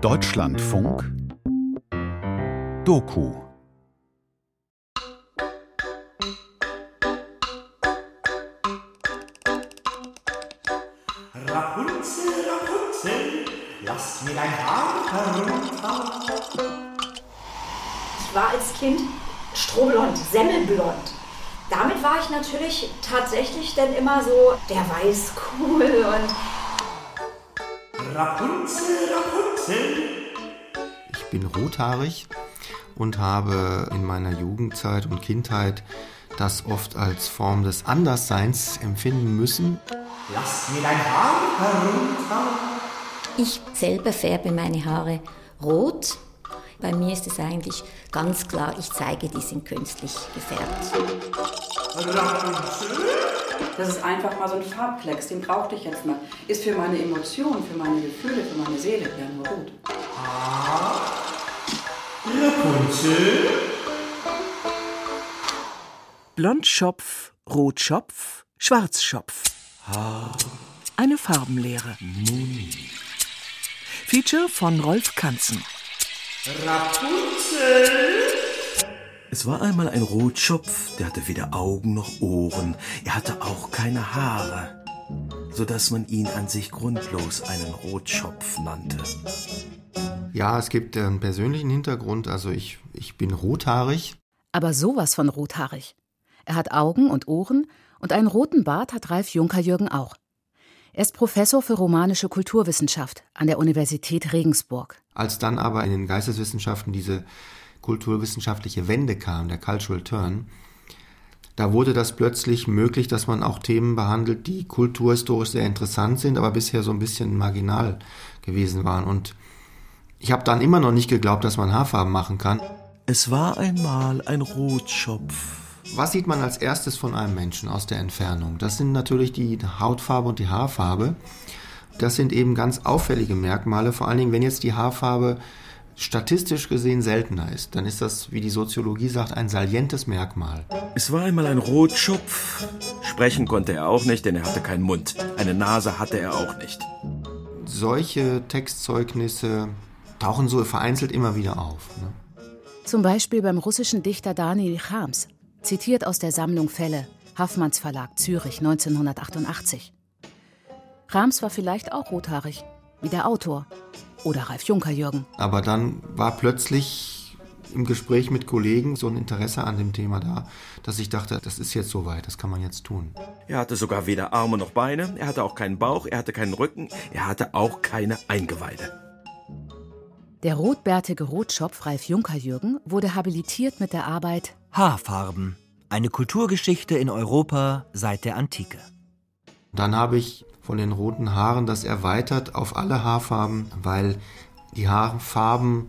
Deutschlandfunk Doku. Rapunzel, Rapunzel, lass mir dein Haar herunter. Ich war als Kind strohblond, semmelblond. Damit war ich natürlich tatsächlich dann immer so der Weißkohl und Rapunzel, Rapunzel. Ich bin rothaarig und habe in meiner Jugendzeit und Kindheit das oft als Form des Andersseins empfinden müssen. Lass mir dein Haar herunter. Ich selber färbe meine Haare rot. Bei mir ist es eigentlich ganz klar, ich zeige, die sind künstlich gefärbt. Das ist einfach mal so ein Farbklecks, den brauchte ich jetzt mal. Ist für meine Emotionen, für meine Gefühle, für meine Seele ja nur gut. Rapunzel. Blondschopf, Rotschopf, Schwarzschopf. Eine Farbenlehre. Feature von Rolf Cantzen. Rapunzel! Es war einmal ein Rotschopf, der hatte weder Augen noch Ohren. Er hatte auch keine Haare, sodass man ihn an sich grundlos einen Rotschopf nannte. Ja, es gibt einen persönlichen Hintergrund, also ich bin rothaarig. Aber sowas von rothaarig. Er hat Augen und Ohren und einen roten Bart hat Ralf Junker-Jürgen auch. Er ist Professor für romanische Kulturwissenschaft an der Universität Regensburg. Als dann aber in den Geisteswissenschaften diese kulturwissenschaftliche Wende kam, der Cultural Turn, da wurde das plötzlich möglich, dass man auch Themen behandelt, die kulturhistorisch sehr interessant sind, aber bisher so ein bisschen marginal gewesen waren. Und ich habe dann immer noch nicht geglaubt, dass man Haarfarben machen kann. Es war einmal ein Rotschopf. Was sieht man als erstes von einem Menschen aus der Entfernung? Das sind natürlich die Hautfarbe und die Haarfarbe. Das sind eben ganz auffällige Merkmale, vor allen Dingen, wenn jetzt die Haarfarbe statistisch gesehen seltener ist. Dann ist das, wie die Soziologie sagt, ein salientes Merkmal. Es war einmal ein Rotschopf. Sprechen konnte er auch nicht, denn er hatte keinen Mund. Eine Nase hatte er auch nicht. Solche Textzeugnisse tauchen so vereinzelt immer wieder auf. Ne? Zum Beispiel beim russischen Dichter Daniil Charms. Zitiert aus der Sammlung Fälle, Haffmanns Verlag, Zürich, 1988. Rams war vielleicht auch rothaarig, wie der Autor oder Ralf Junker-Jürgen. Aber dann war plötzlich im Gespräch mit Kollegen so ein Interesse an dem Thema da, dass ich dachte, das ist jetzt soweit, das kann man jetzt tun. Er hatte sogar weder Arme noch Beine, er hatte auch keinen Bauch, er hatte keinen Rücken, er hatte auch keine Eingeweide. Der rotbärtige Rotschopf Ralf Junker-Jürgen wurde habilitiert mit der Arbeit Haarfarben, eine Kulturgeschichte in Europa seit der Antike. Dann habe ich von den roten Haaren das erweitert auf alle Haarfarben, weil die Haarfarben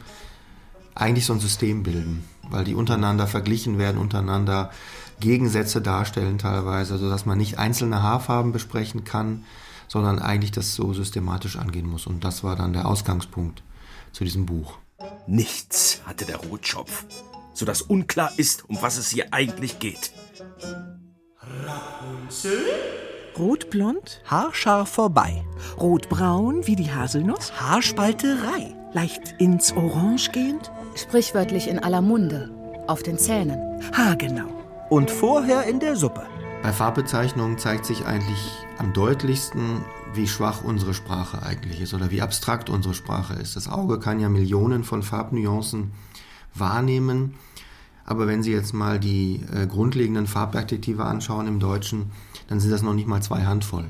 eigentlich so ein System bilden, weil die untereinander verglichen werden, untereinander Gegensätze darstellen teilweise, sodass man nicht einzelne Haarfarben besprechen kann, sondern eigentlich das so systematisch angehen muss. Und das war dann der Ausgangspunkt zu diesem Buch. Nichts hatte der Rotschopf, sodass unklar ist, um was es hier eigentlich geht. Rapunzel? Rotblond? Haarscharf vorbei. Rotbraun wie die Haselnuss? Haarspalterei. Leicht ins Orange gehend? Sprichwörtlich in aller Munde. Auf den Zähnen. Haargenau. Und vorher in der Suppe. Bei Farbbezeichnungen zeigt sich eigentlich am deutlichsten, wie schwach unsere Sprache eigentlich ist oder wie abstrakt unsere Sprache ist. Das Auge kann ja Millionen von Farbnuancen wahrnehmen, aber wenn Sie jetzt mal die grundlegenden Farbadjektive anschauen im Deutschen, dann sind das noch nicht mal 2 Handvoll.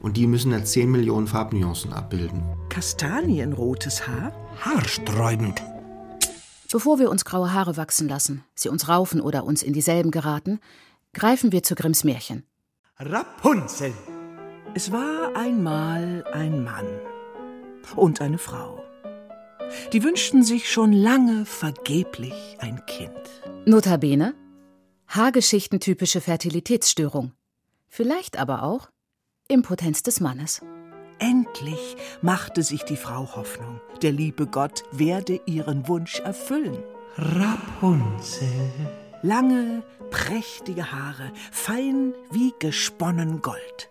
Und die müssen ja 10 Millionen Farbnuancen abbilden. Kastanienrotes Haar? Haarsträubend. Bevor wir uns graue Haare wachsen lassen, sie uns raufen oder uns in dieselben geraten, greifen wir zu Grimms Märchen. Rapunzel. Es war einmal ein Mann und eine Frau. Die wünschten sich schon lange vergeblich ein Kind. Notabene, haargeschichtentypische Fertilitätsstörung. Vielleicht aber auch Impotenz des Mannes. Endlich machte sich die Frau Hoffnung. Der liebe Gott werde ihren Wunsch erfüllen. Rapunzel. Lange, prächtige Haare, fein wie gesponnen Gold.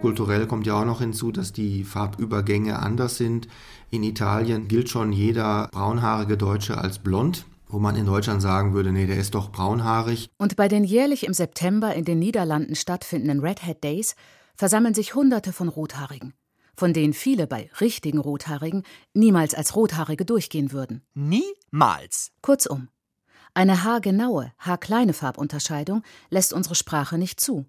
Kulturell kommt ja auch noch hinzu, dass die Farbübergänge anders sind. In Italien gilt schon jeder braunhaarige Deutsche als blond, wo man in Deutschland sagen würde, nee, der ist doch braunhaarig. Und bei den jährlich im September in den Niederlanden stattfindenden Redhead Days versammeln sich Hunderte von Rothaarigen, von denen viele bei richtigen Rothaarigen niemals als Rothaarige durchgehen würden. Niemals! Kurzum, eine haargenaue, haarkleine Farbunterscheidung lässt unsere Sprache nicht zu.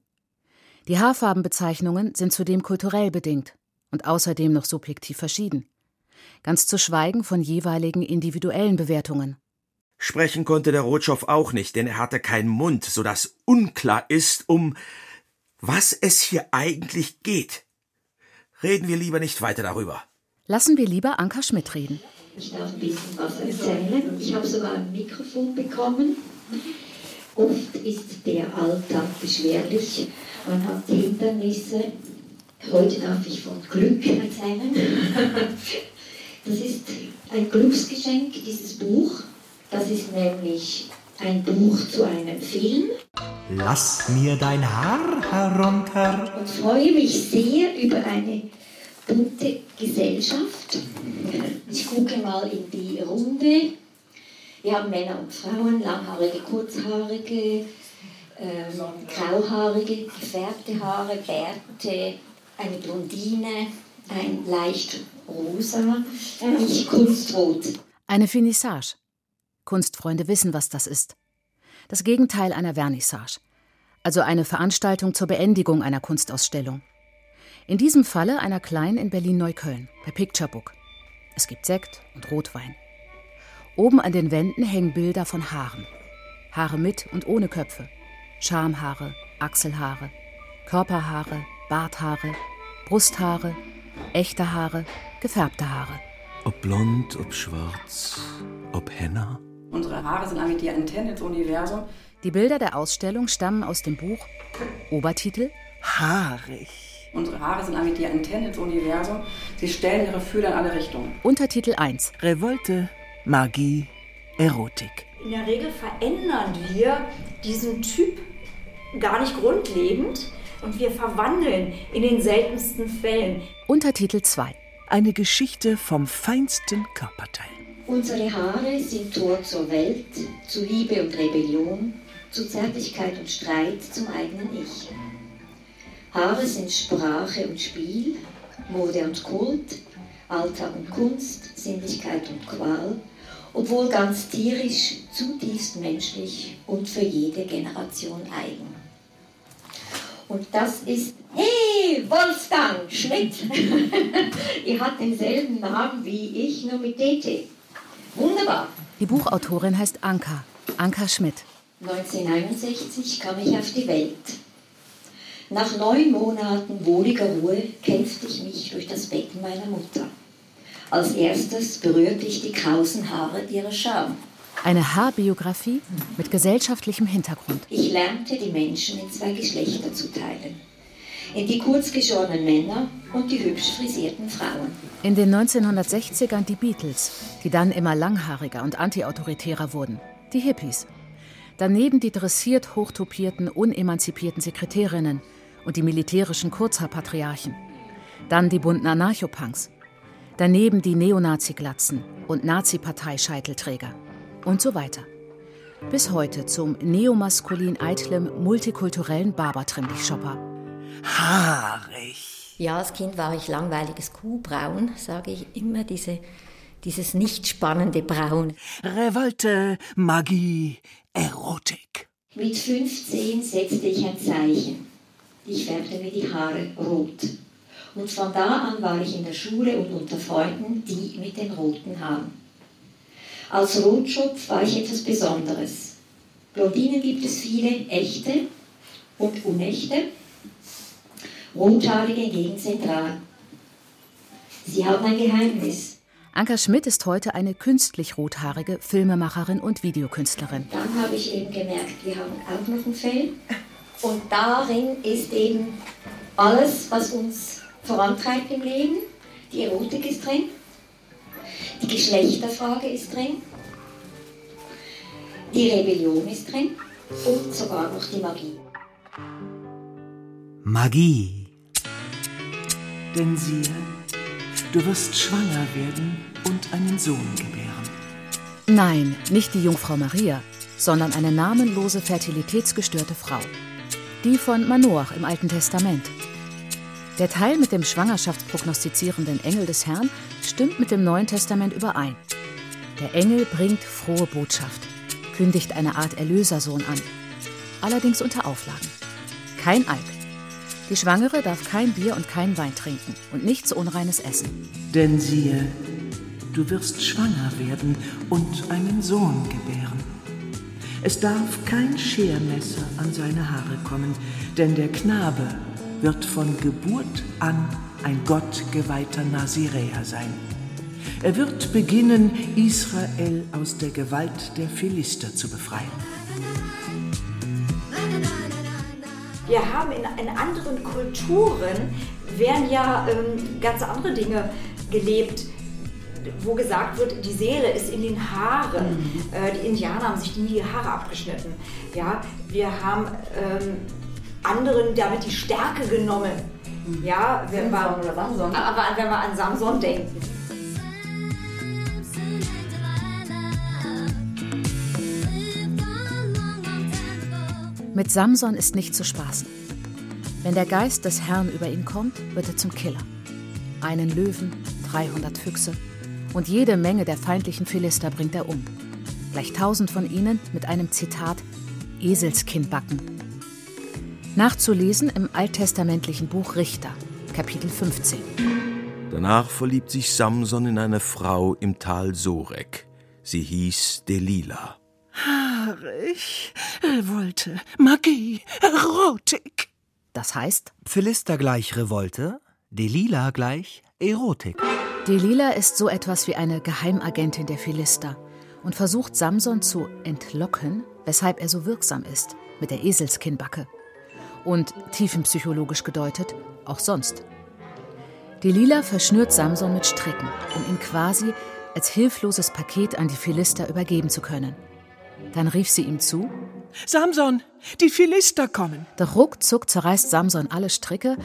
Die Haarfarbenbezeichnungen sind zudem kulturell bedingt und außerdem noch subjektiv verschieden. Ganz zu schweigen von jeweiligen individuellen Bewertungen. Sprechen konnte der Rotschopf auch nicht, denn er hatte keinen Mund, sodass unklar ist, um was es hier eigentlich geht. Reden wir lieber nicht weiter darüber. Lassen wir lieber Anka Schmidt reden. Ich darf ein bisschen was erzählen. Ich habe sogar ein Mikrofon bekommen. Oft ist der Alltag beschwerlich. Man hat Hindernisse. Heute darf ich von Glück erzählen. Das ist ein Glücksgeschenk, dieses Buch. Das ist nämlich ein Buch zu einem Film. Lass mir dein Haar herunter. Und freue mich sehr über eine bunte Gesellschaft. Ich gucke mal in die Runde. Wir haben Männer und Frauen, langhaarige, kurzhaarige, grauhaarige, gefärbte Haare, Bärte, eine Blondine, ein leicht rosa, nicht kunstrot. Eine Finissage. Kunstfreunde wissen, was das ist. Das Gegenteil einer Vernissage, also eine Veranstaltung zur Beendigung einer Kunstausstellung. In diesem Falle einer kleinen in Berlin-Neukölln, bei Picturebook. Es gibt Sekt und Rotwein. Oben an den Wänden hängen Bilder von Haaren. Haare mit und ohne Köpfe. Schamhaare, Achselhaare, Körperhaare, Barthaare, Brusthaare, echte Haare, gefärbte Haare. Ob blond, ob schwarz, ob Henna. Unsere Haare sind eigentlich die Antenne des Universums. Die Bilder der Ausstellung stammen aus dem Buch Obertitel Haarig. Unsere Haare sind eigentlich die Antenne des Universums. Sie stellen ihre Fühler in alle Richtungen. Untertitel 1. Revolte, Magie, Erotik. In der Regel verändern wir diesen Typ gar nicht grundlegend und wir verwandeln in den seltensten Fällen. Untertitel 2. Eine Geschichte vom feinsten Körperteil. Unsere Haare sind Tor zur Welt, zu Liebe und Rebellion, zu Zärtlichkeit und Streit, zum eigenen Ich. Haare sind Sprache und Spiel, Mode und Kult, Alltag und Kunst, Sinnlichkeit und Qual, obwohl ganz tierisch, zutiefst menschlich und für jede Generation eigen. Und das ist, hey, Wolfgang Schmidt! Ihr habt denselben Namen wie ich, nur mit DT. Wunderbar. Die Buchautorin heißt Anka, Anka Schmidt. 1961 kam ich auf die Welt. Nach 9 Monaten wohliger Ruhe kämpfte ich mich durch das Becken meiner Mutter. Als erstes berührte ich die krausen Haare ihrer Scham. Eine Haarbiografie mit gesellschaftlichem Hintergrund. Ich lernte, die Menschen in 2 Geschlechter zu teilen. In die kurzgeschorenen Männer und die hübsch frisierten Frauen. In den 1960ern die Beatles, die dann immer langhaariger und antiautoritärer wurden. Die Hippies. Daneben die dressiert hochtopierten, unemanzipierten Sekretärinnen und die militärischen Kurzhaarpatriarchen. Dann die bunten Anarchopunks. Daneben die Neonazi-Glatzen und Nazi-Parteischeitelträger. Und so weiter. Bis heute zum neomaskulin eitlem, multikulturellen Barbertrimdichshopper. Haarig. Ja, als Kind war ich langweiliges Kuhbraun, sage ich immer, dieses nicht spannende Braun. Revolte, Magie, Erotik. Mit 15 setzte ich ein Zeichen. Ich färbte mir die Haare rot. Und von da an war ich in der Schule und unter Freunden, die mit den roten Haaren. Als Rotschopf war ich etwas Besonderes. Blondinen gibt es viele, echte und unechte. Rothaarige hingegen sind rar. Sie haben ein Geheimnis. Anka Schmidt ist heute eine künstlich rothaarige Filmemacherin und Videokünstlerin. Dann habe ich eben gemerkt, wir haben auch noch ein Fell. Und darin ist eben alles, was uns vorantreibt im Leben. Die Erotik ist drin. Die Geschlechterfrage ist drin, die Rebellion ist drin und sogar noch die Magie. Magie. Denn siehe, du wirst schwanger werden und einen Sohn gebären. Nein, nicht die Jungfrau Maria, sondern eine namenlose, fertilitätsgestörte Frau. Die von Manoach im Alten Testament. Der Teil mit dem schwangerschaftsprognostizierenden Engel des Herrn stimmt mit dem Neuen Testament überein. Der Engel bringt frohe Botschaft, kündigt eine Art Erlösersohn an. Allerdings unter Auflagen. Kein Alk. Die Schwangere darf kein Bier und kein Wein trinken und nichts Unreines essen. Denn siehe, du wirst schwanger werden und einen Sohn gebären. Es darf kein Schermesser an seine Haare kommen, denn der Knabe wird von Geburt an ein gottgeweihter Nasiräer sein. Er wird beginnen, Israel aus der Gewalt der Philister zu befreien. Wir haben in anderen Kulturen, werden ja ganz andere Dinge gelebt, wo gesagt wird, die Seele ist in den Haaren. Die Indianer haben sich nie die Haare abgeschnitten. Ja, wir haben anderen damit die Stärke genommen. Ja, wenn wir an Samson denken. Mit Samson ist nicht zu spaßen. Wenn der Geist des Herrn über ihn kommt, wird er zum Killer. Einen Löwen, 300 Füchse und jede Menge der feindlichen Philister bringt er um. Gleich 1.000 von ihnen mit einem Zitat Eselskinnbacken. Nachzulesen im alttestamentlichen Buch Richter, Kapitel 15. Danach verliebt sich Samson in eine Frau im Tal Sorek. Sie hieß Delilah. Haarig, Revolte, Magie, Erotik. Das heißt? Philister gleich Revolte, Delilah gleich Erotik. Delilah ist so etwas wie eine Geheimagentin der Philister und versucht Samson zu entlocken, weshalb er so wirksam ist, mit der Eselskinnbacke. Und tiefenpsychologisch gedeutet, auch sonst. Delilah verschnürt Samson mit Stricken, um ihn quasi als hilfloses Paket an die Philister übergeben zu können. Dann rief sie ihm zu: Samson, die Philister kommen! Doch ruckzuck zerreißt Samson alle Stricke.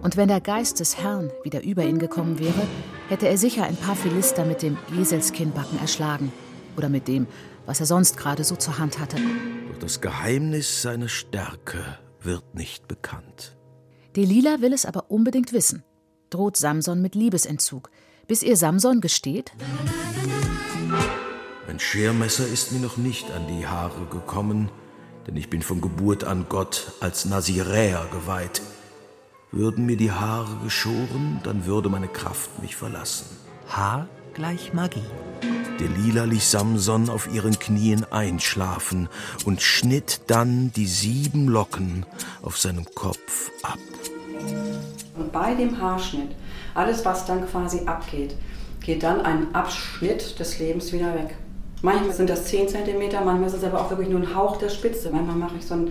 Und wenn der Geist des Herrn wieder über ihn gekommen wäre, hätte er sicher ein paar Philister mit dem Eselskinnbacken erschlagen. Oder mit dem, was er sonst gerade so zur Hand hatte. Doch das Geheimnis seiner Stärke wird nicht bekannt. Delilah will es aber unbedingt wissen. Droht Samson mit Liebesentzug, bis ihr Samson gesteht: Ein Schermesser ist mir noch nicht an die Haare gekommen, denn ich bin von Geburt an Gott als Nasiräer geweiht. Würden mir die Haare geschoren, dann würde meine Kraft mich verlassen. Haar gleich Magie. Delilah ließ Samson auf ihren Knien einschlafen und schnitt dann die 7 Locken auf seinem Kopf ab. Und bei dem Haarschnitt, alles was dann quasi abgeht, geht dann ein Abschnitt des Lebens wieder weg. Manchmal sind das 10 cm, manchmal ist es aber auch wirklich nur ein Hauch der Spitze. Manchmal mache ich so einen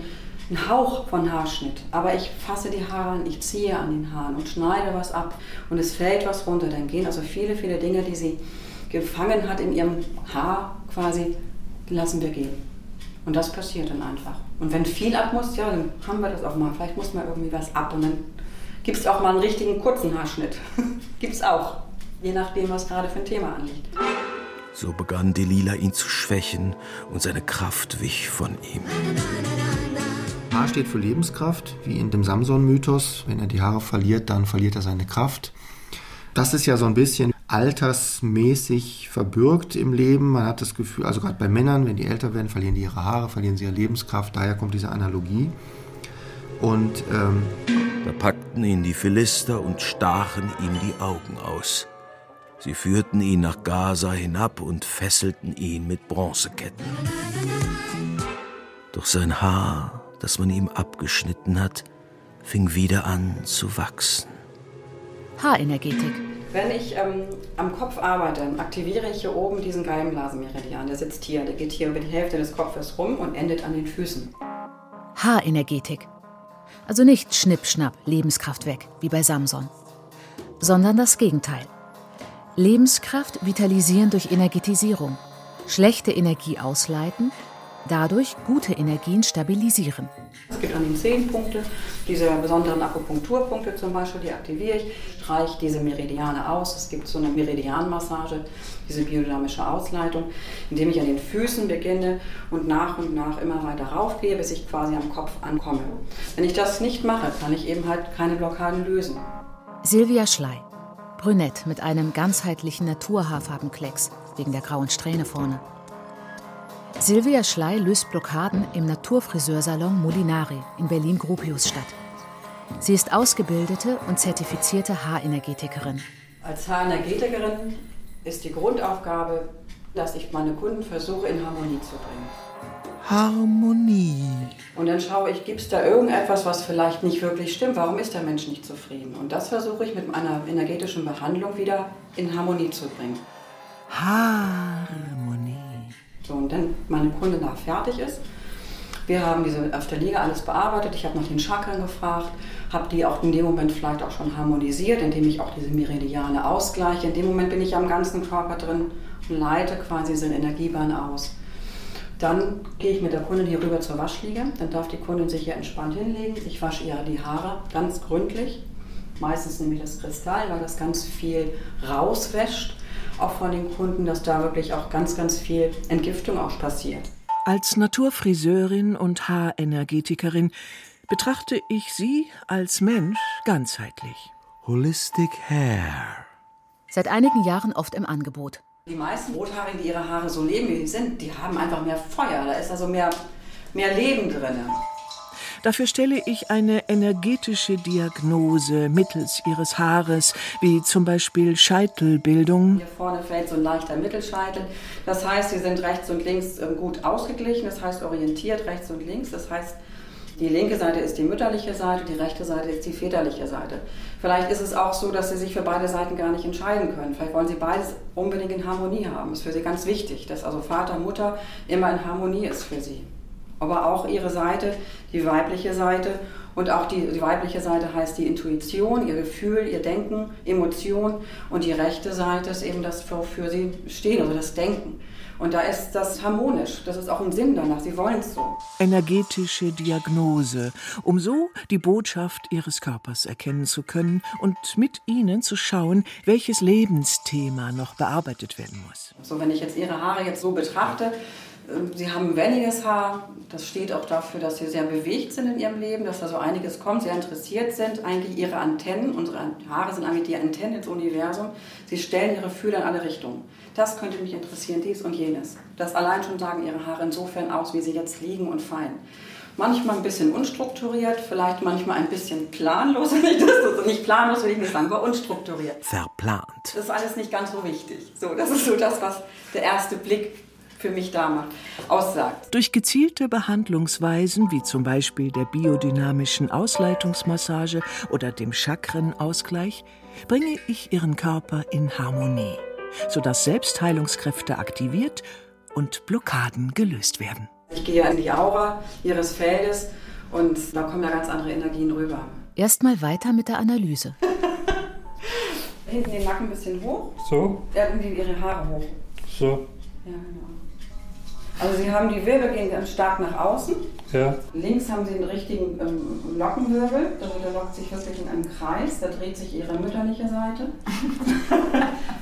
Hauch von Haarschnitt. Aber ich fasse die Haare an, ich ziehe an den Haaren und schneide was ab. Und es fällt was runter. Dann gehen also viele, viele Dinge, die sie gefangen hat in ihrem Haar quasi, lassen wir gehen. Und das passiert dann einfach. Und wenn viel ab muss, ja, dann haben wir das auch mal. Vielleicht muss mal irgendwie was ab. Und dann gibt es auch mal einen richtigen kurzen Haarschnitt. Gibt's auch. Je nachdem, was gerade für ein Thema anliegt. So begann Delilah ihn zu schwächen und seine Kraft wich von ihm. Haar steht für Lebenskraft, wie in dem Samson-Mythos. Wenn er die Haare verliert, dann verliert er seine Kraft. Das ist ja so ein bisschen altersmäßig verbürgt im Leben. Man hat das Gefühl, also gerade bei Männern, wenn die älter werden, verlieren die ihre Haare, verlieren sie ihre Lebenskraft. Daher kommt diese Analogie. Und da packten ihn die Philister und stachen ihm die Augen aus. Sie führten ihn nach Gaza hinab und fesselten ihn mit Bronzeketten. Doch sein Haar, das man ihm abgeschnitten hat, fing wieder an zu wachsen. Haarenergetik. Wenn ich am Kopf arbeite, aktiviere ich hier oben diesen Gallenblasenmeridian. Der sitzt hier, der geht hier über die Hälfte des Kopfes rum und endet an den Füßen. Haarenergetik. Also nicht Schnippschnapp, Lebenskraft weg, wie bei Samson. Sondern das Gegenteil. Lebenskraft vitalisieren durch Energetisierung, schlechte Energie ausleiten, dadurch gute Energien stabilisieren. Es gibt an den 10 Punkte, diese besonderen Akupunkturpunkte zum Beispiel, die aktiviere ich, streiche diese Meridiane aus. Es gibt so eine Meridianmassage, diese biodynamische Ausleitung, indem ich an den Füßen beginne und nach immer weiter raufgehe, bis ich quasi am Kopf ankomme. Wenn ich das nicht mache, kann ich eben halt keine Blockaden lösen. Silvia Schley, brünett mit einem ganzheitlichen Naturhaarfarbenklecks wegen der grauen Strähne vorne. Silvia Schley löst Blockaden im Naturfriseursalon Molinari in Berlin-Gropiusstadt. Sie ist ausgebildete und zertifizierte Haarenergetikerin. Als Haarenergetikerin ist die Grundaufgabe, dass ich meine Kunden versuche, in Harmonie zu bringen. Harmonie. Und dann schaue ich, gibt es da irgendetwas, was vielleicht nicht wirklich stimmt? Warum ist der Mensch nicht zufrieden? Und das versuche ich mit einer energetischen Behandlung wieder in Harmonie zu bringen. Harmonie. So, und dann meine Kundin da fertig ist. Wir haben diese auf der Liege alles bearbeitet. Ich habe nach den Chakren gefragt, habe die auch in dem Moment vielleicht auch schon harmonisiert, indem ich auch diese Meridiane ausgleiche. In dem Moment bin ich am ganzen Körper drin und leite quasi diese Energiebahn aus. Dann gehe ich mit der Kundin hier rüber zur Waschliege. Dann darf die Kundin sich hier entspannt hinlegen. Ich wasche ihr die Haare ganz gründlich. Meistens nehme ich das Kristall, weil das ganz viel rauswäscht. Auch von den Kunden, dass da wirklich auch ganz, ganz viel Entgiftung auch passiert. Als Naturfriseurin und Haarenergetikerin betrachte ich sie als Mensch ganzheitlich. Holistic Hair. Seit einigen Jahren oft im Angebot. Die meisten Rothaarigen, die ihre Haare so leben, wie sie sind, die haben einfach mehr Feuer. Da ist also mehr Leben drin. Dafür stelle ich eine energetische Diagnose mittels ihres Haares, wie zum Beispiel Scheitelbildung. Hier vorne fällt so ein leichter Mittelscheitel. Das heißt, sie sind rechts und links gut ausgeglichen. Das heißt, orientiert rechts und links. Das heißt, die linke Seite ist die mütterliche Seite, die rechte Seite ist die väterliche Seite. Vielleicht ist es auch so, dass sie sich für beide Seiten gar nicht entscheiden können. Vielleicht wollen sie beides unbedingt in Harmonie haben. Das ist für sie ganz wichtig, dass also Vater, Mutter immer in Harmonie ist für sie. Aber auch ihre Seite, die weibliche Seite. Und auch die weibliche Seite heißt die Intuition, ihr Gefühl, ihr Denken, Emotion. Und die rechte Seite ist eben das, wofür sie stehen, also das Denken. Und da ist das harmonisch. Das ist auch ein Sinn danach. Sie wollen es so. Energetische Diagnose, um so die Botschaft ihres Körpers erkennen zu können und mit ihnen zu schauen, welches Lebensthema noch bearbeitet werden muss. So, wenn ich jetzt ihre Haare jetzt so betrachte, sie haben welliges Haar. Das steht auch dafür, dass sie sehr bewegt sind in ihrem Leben, dass da so einiges kommt, sehr interessiert sind. Eigentlich ihre Antennen, unsere Haare sind eigentlich die Antennen ins Universum. Sie stellen ihre Fühler in alle Richtungen. Das könnte mich interessieren, dies und jenes. Das allein schon sagen ihre Haare insofern aus, wie sie jetzt liegen und fallen. Manchmal ein bisschen unstrukturiert, vielleicht manchmal ein bisschen planlos. Nicht planlos will ich nicht sagen, aber unstrukturiert. Verplant. Das ist alles nicht ganz so wichtig. So, das ist so das, was der erste Blick für mich damals aussagt. Durch gezielte Behandlungsweisen, wie zum Beispiel der biodynamischen Ausleitungsmassage oder dem Chakrenausgleich, bringe ich ihren Körper in Harmonie, sodass Selbstheilungskräfte aktiviert und Blockaden gelöst werden. Ich gehe in die Aura ihres Feldes und da kommen da ganz andere Energien rüber. Erstmal weiter mit der Analyse. Hinten den Nacken ein bisschen hoch. So. Ihre Haare hoch. So. Ja, genau. Also Sie haben die Wirbel gehen ganz stark nach außen. Ja. Links haben Sie einen richtigen Lockenwirbel. Also der lockt sich wirklich in einem Kreis. Da dreht sich Ihre mütterliche Seite.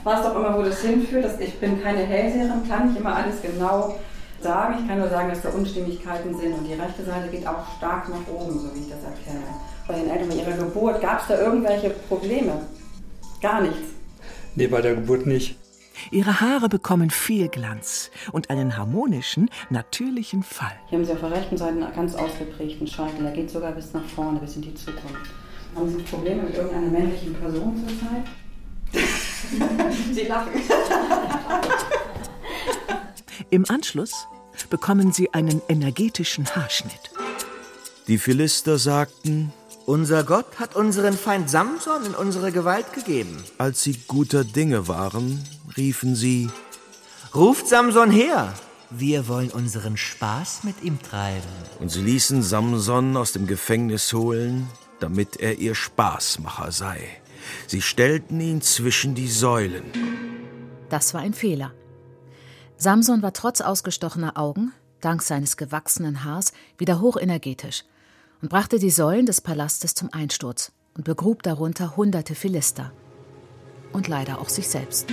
Was auch immer, wo das hinführt. Ich bin keine Hellseherin, kann nicht immer alles genau sagen. Ich kann nur sagen, dass da Unstimmigkeiten sind. Und die rechte Seite geht auch stark nach oben, so wie ich das erkenne. Bei den Eltern, bei Ihrer Geburt, gab es da irgendwelche Probleme? Gar nichts? Nee, bei der Geburt nicht. Ihre Haare bekommen viel Glanz und einen harmonischen, natürlichen Fall. Hier haben Sie auf der rechten Seite einen ganz ausgeprägten Scheitel. Der geht sogar bis nach vorne, bis in die Zukunft. Haben Sie Probleme mit irgendeiner männlichen Person zurzeit? Sie lachen. Im Anschluss bekommen Sie einen energetischen Haarschnitt. Die Philister sagten: Unser Gott hat unseren Feind Samson in unsere Gewalt gegeben. Als sie guter Dinge waren, riefen sie: Ruft Samson her! Wir wollen unseren Spaß mit ihm treiben. Und sie ließen Samson aus dem Gefängnis holen, damit er ihr Spaßmacher sei. Sie stellten ihn zwischen die Säulen. Das war ein Fehler. Samson war trotz ausgestochener Augen, dank seines gewachsenen Haars, wieder hochenergetisch. und brachte die Säulen des Palastes zum Einsturz und begrub darunter hunderte Philister. Und leider auch sich selbst.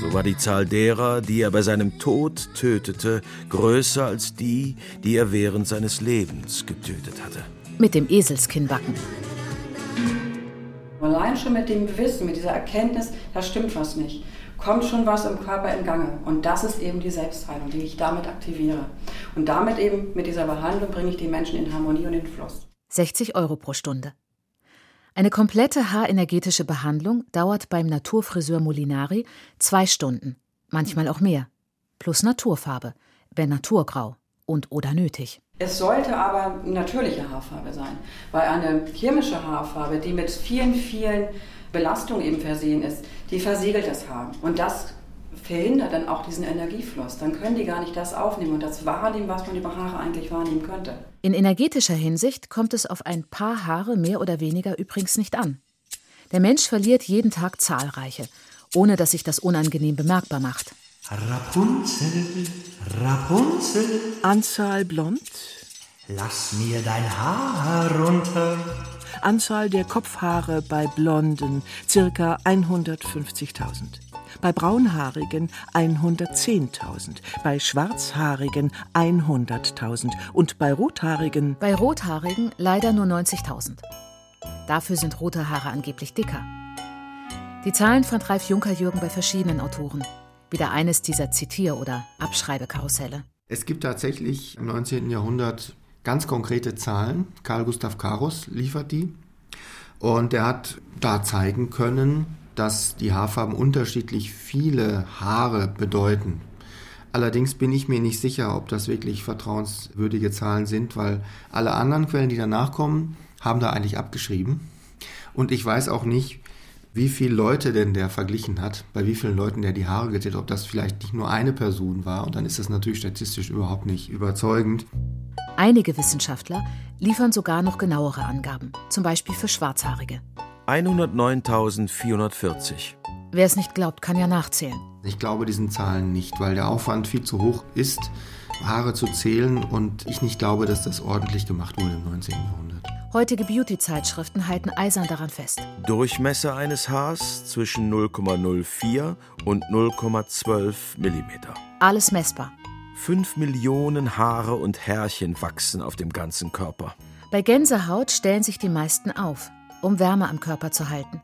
So war die Zahl derer, die er bei seinem Tod tötete, größer als die, die er während seines Lebens getötet hatte. Mit dem Eselskinnbacken. Allein schon mit dem Wissen, mit dieser Erkenntnis, da stimmt was nicht, kommt schon was im Körper in Gange. Und das ist eben die Selbstheilung, die ich damit aktiviere. Und damit eben mit dieser Behandlung bringe ich die Menschen in Harmonie und in Fluss. 60 € pro Stunde. Eine komplette haarenergetische Behandlung dauert beim Naturfriseur Molinari 2 Stunden, manchmal auch mehr. Plus Naturfarbe, wenn naturgrau und oder nötig. Es sollte aber natürliche Haarfarbe sein, weil eine chemische Haarfarbe, die mit vielen, vielen Belastungen eben versehen ist, die versiegelt das Haar. Und das verhindert dann auch diesen Energiefluss. Dann können die gar nicht das aufnehmen und das wahrnehmen, was man über Haare eigentlich wahrnehmen könnte. In energetischer Hinsicht kommt es auf ein paar Haare mehr oder weniger übrigens nicht an. Der Mensch verliert jeden Tag zahlreiche, ohne dass sich das unangenehm bemerkbar macht. Rapunzel, Rapunzel. Anzahl blond. Lass mir dein Haar runter. Anzahl der Kopfhaare bei Blonden ca. 150.000. Bei Braunhaarigen 110.000, bei Schwarzhaarigen 100.000 und bei Rothaarigen... Bei Rothaarigen leider nur 90.000. Dafür sind rote Haare angeblich dicker. Die Zahlen fand Ralf Junker-Jürgen bei verschiedenen Autoren. Wieder eines dieser Zitier- oder Abschreibekarusselle. Es gibt tatsächlich im 19. Jahrhundert ganz konkrete Zahlen. Karl Gustav Karus liefert die. Und er hat da zeigen können, dass die Haarfarben unterschiedlich viele Haare bedeuten. Allerdings bin ich mir nicht sicher, ob das wirklich vertrauenswürdige Zahlen sind, weil alle anderen Quellen, die danach kommen, haben da eigentlich abgeschrieben. Und ich weiß auch nicht, wie viele Leute denn der verglichen hat, bei wie vielen Leuten der die Haare gezählt hat, ob das vielleicht nicht nur eine Person war. Und dann ist das natürlich statistisch überhaupt nicht überzeugend. Einige Wissenschaftler liefern sogar noch genauere Angaben, zum Beispiel für Schwarzhaarige. 109.440. Wer es nicht glaubt, kann ja nachzählen. Ich glaube diesen Zahlen nicht, weil der Aufwand viel zu hoch ist, Haare zu zählen. Und ich nicht glaube, dass das ordentlich gemacht wurde im 19. Jahrhundert. Heutige Beauty-Zeitschriften halten eisern daran fest. Durchmesser eines Haars zwischen 0,04 und 0,12 Millimeter. Alles messbar. 5 Millionen Haare und Härchen wachsen auf dem ganzen Körper. Bei Gänsehaut stellen sich die meisten auf, um Wärme am Körper zu halten.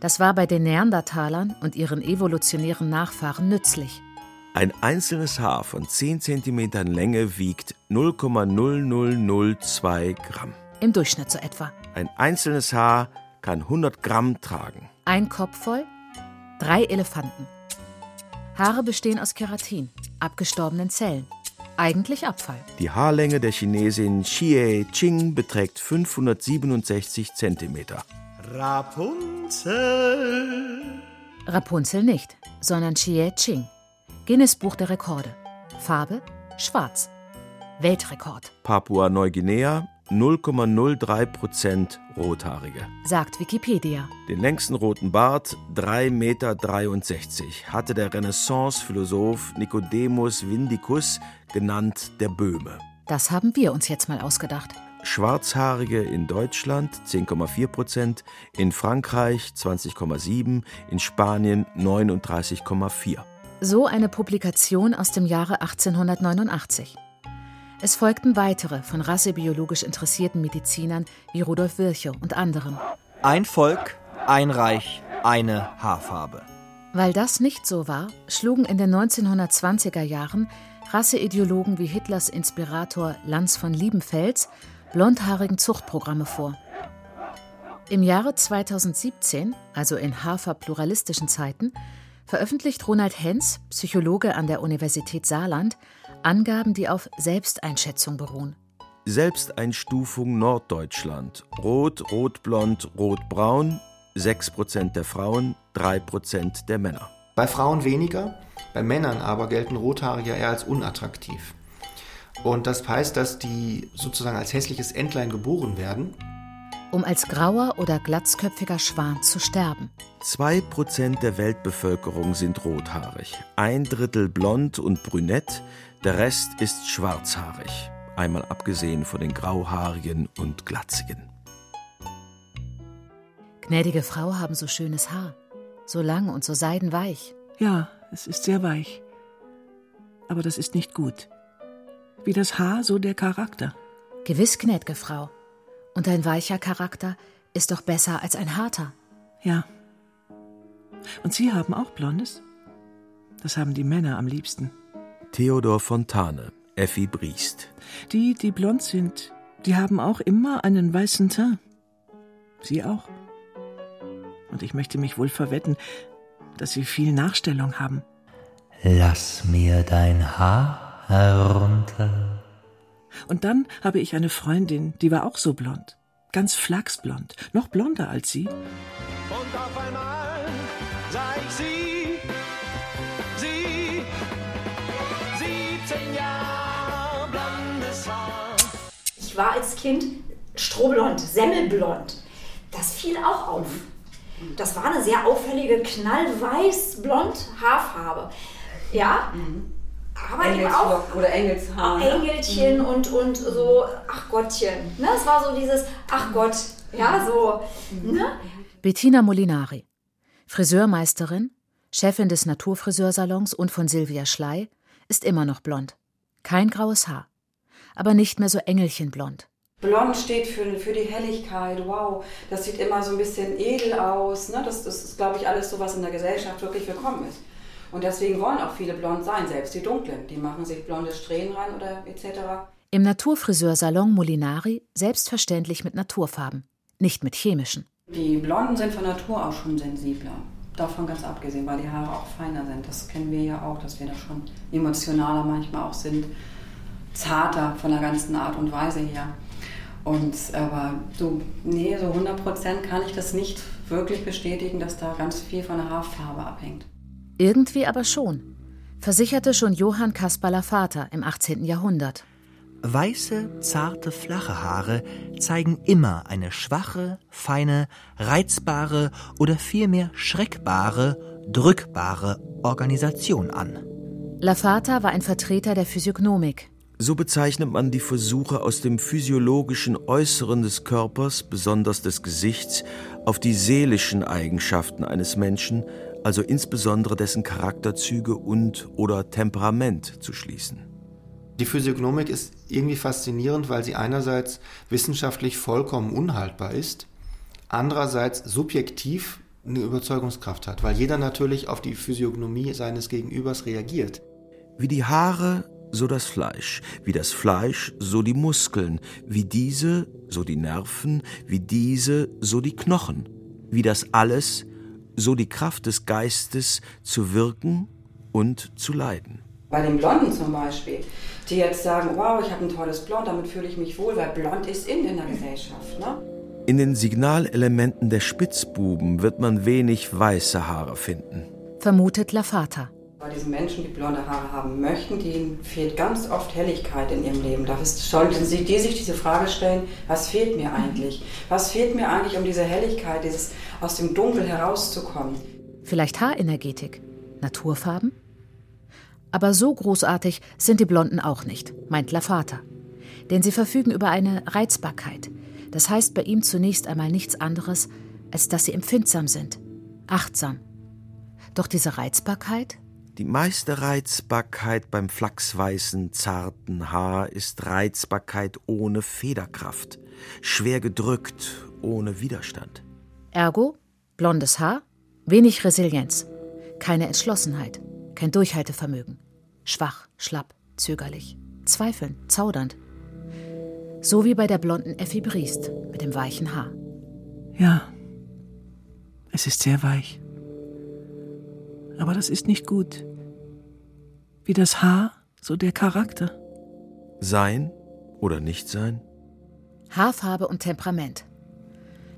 Das war bei den Neandertalern und ihren evolutionären Nachfahren nützlich. Ein einzelnes Haar von 10 cm Länge wiegt 0,0002 Gramm. Im Durchschnitt so etwa. Ein einzelnes Haar kann 100 Gramm tragen. Ein Kopf voll, 3 Elefanten. Haare bestehen aus Keratin, abgestorbenen Zellen. Eigentlich Abfall. Die Haarlänge der Chinesin Xie Ching beträgt 567 cm. Rapunzel! Rapunzel nicht, sondern Xie Ching. Guinness-Buch der Rekorde. Farbe: schwarz. Weltrekord. Papua-Neuguinea, 0,03% Rothaarige. Sagt Wikipedia. Den längsten roten Bart, 3,63 Meter, hatte der Renaissance-Philosoph Nicodemus Vindicus, genannt der Böhme. Das haben wir uns jetzt mal ausgedacht. Schwarzhaarige in Deutschland 10,4%, in Frankreich 20,7%, in Spanien 39,4%. So eine Publikation aus dem Jahre 1889. Es folgten weitere von rassebiologisch interessierten Medizinern wie Rudolf Virchow und anderen. Ein Volk, ein Reich, eine Haarfarbe. Weil das nicht so war, schlugen in den 1920er Jahren Rasseideologen wie Hitlers Inspirator Lanz von Liebenfels blondhaarigen Zuchtprogramme vor. Im Jahre 2017, also in haarfarb-pluralistischen Zeiten, veröffentlicht Ronald Hens, Psychologe an der Universität Saarland, Angaben, die auf Selbsteinschätzung beruhen. Selbsteinstufung Norddeutschland. Rot, rotblond, rotbraun. 6% der Frauen, 3% der Männer. Bei Frauen weniger, bei Männern aber gelten Rothaarige eher als unattraktiv. Und das heißt, dass die sozusagen als hässliches Entlein geboren werden. Um als grauer oder glatzköpfiger Schwan zu sterben. 2% der Weltbevölkerung sind rothaarig, 1/3 blond und brünett, der Rest ist schwarzhaarig. einmal abgesehen von den Grauhaarigen und Glatzigen. Gnädige Frau haben so schönes Haar, so lang und so seidenweich. Ja, es ist sehr weich. Aber das ist nicht gut. Wie das Haar, so der Charakter. Gewiss, gnädige Frau. Und ein weicher Charakter ist doch besser als ein harter. Ja. Und Sie haben auch Blondes? Das haben die Männer am liebsten. Theodor Fontane, Effi Briest. Die, die blond sind, die haben auch immer einen weißen Teint. Sie auch. Und ich möchte mich wohl verwetten, dass Sie viel Nachstellung haben. Lass mir dein Haar herunter. Und dann habe ich eine Freundin, die war auch so blond. Ganz flachsblond, noch blonder als sie. Und auf einmal sah ich sie, 17 Jahre blondes Haar. Ich war als Kind strohblond, semmelblond. Das fiel auch auf. Das war eine sehr auffällige, knallweiß-blond Haarfarbe. Ja, aber eben auch... Oder Engelshaar. Engelchen, ne? und so, ach Gottchen. Ne? Es war so dieses, ach Gott, ja, so. Ne? Bettina Molinari, Friseurmeisterin, Chefin des Naturfriseursalons und von Silvia Schley, ist immer noch blond. Kein graues Haar, aber nicht mehr so engelchenblond. Blond steht für die Helligkeit, wow, das sieht immer so ein bisschen edel aus. Ne? Das ist, glaube ich, alles so, was in der Gesellschaft wirklich willkommen ist. Und deswegen wollen auch viele blond sein, selbst die Dunklen. Die machen sich blonde Strähnen rein oder etc. Im Naturfriseursalon Molinari selbstverständlich mit Naturfarben, nicht mit chemischen. Die Blonden sind von Natur aus schon sensibler. Davon ganz abgesehen, weil die Haare auch feiner sind. Das kennen wir ja auch, dass wir da schon emotionaler manchmal auch sind. Zarter von der ganzen Art und Weise her. Und aber so 100% kann ich das nicht wirklich bestätigen, dass da ganz viel von der Haarfarbe abhängt. Irgendwie aber schon, versicherte schon Johann Caspar Lavater im 18. Jahrhundert. Weiße, zarte, flache Haare zeigen immer eine schwache, feine, reizbare oder vielmehr schreckbare, drückbare Organisation an. Lavater war ein Vertreter der Physiognomik. So bezeichnet man die Versuche, aus dem physiologischen Äußeren des Körpers, besonders des Gesichts, auf die seelischen Eigenschaften eines Menschen, also insbesondere dessen Charakterzüge und/oder Temperament, zu schließen. Die Physiognomik ist irgendwie faszinierend, weil sie einerseits wissenschaftlich vollkommen unhaltbar ist, andererseits subjektiv eine Überzeugungskraft hat, weil jeder natürlich auf die Physiognomie seines Gegenübers reagiert. Wie die Haare, so das Fleisch, wie das Fleisch, so die Muskeln, wie diese, so die Nerven, wie diese, so die Knochen, wie das alles, so die Kraft des Geistes zu wirken und zu leiden. Bei den Blonden zum Beispiel, die jetzt sagen, wow, ich habe ein tolles Blond, damit fühle ich mich wohl, weil Blond ist in der Gesellschaft, ne? In den Signalelementen der Spitzbuben wird man wenig weiße Haare finden, vermutet Lavater. Bei diesen Menschen, die blonde Haare haben möchten, denen fehlt ganz oft Helligkeit in ihrem Leben. Da sollten sie die sich diese Frage stellen, was fehlt mir eigentlich? Was fehlt mir eigentlich, um diese Helligkeit, dieses aus dem Dunkel herauszukommen? Vielleicht Haarenergetik, Naturfarben? Aber so großartig sind die Blonden auch nicht, meint Lavater. Denn sie verfügen über eine Reizbarkeit. Das heißt bei ihm zunächst einmal nichts anderes, als dass sie empfindsam sind, achtsam. Doch diese Reizbarkeit... Die meiste Reizbarkeit beim flachsweißen, zarten Haar ist Reizbarkeit ohne Federkraft, schwer gedrückt, ohne Widerstand. Ergo, blondes Haar, wenig Resilienz, keine Entschlossenheit, kein Durchhaltevermögen, schwach, schlapp, zögerlich, zweifelnd, zaudernd. So wie bei der blonden Effi Briest mit dem weichen Haar. Ja, es ist sehr weich. Aber das ist nicht gut. Wie das Haar, so der Charakter. Sein oder nicht sein? Haarfarbe und Temperament.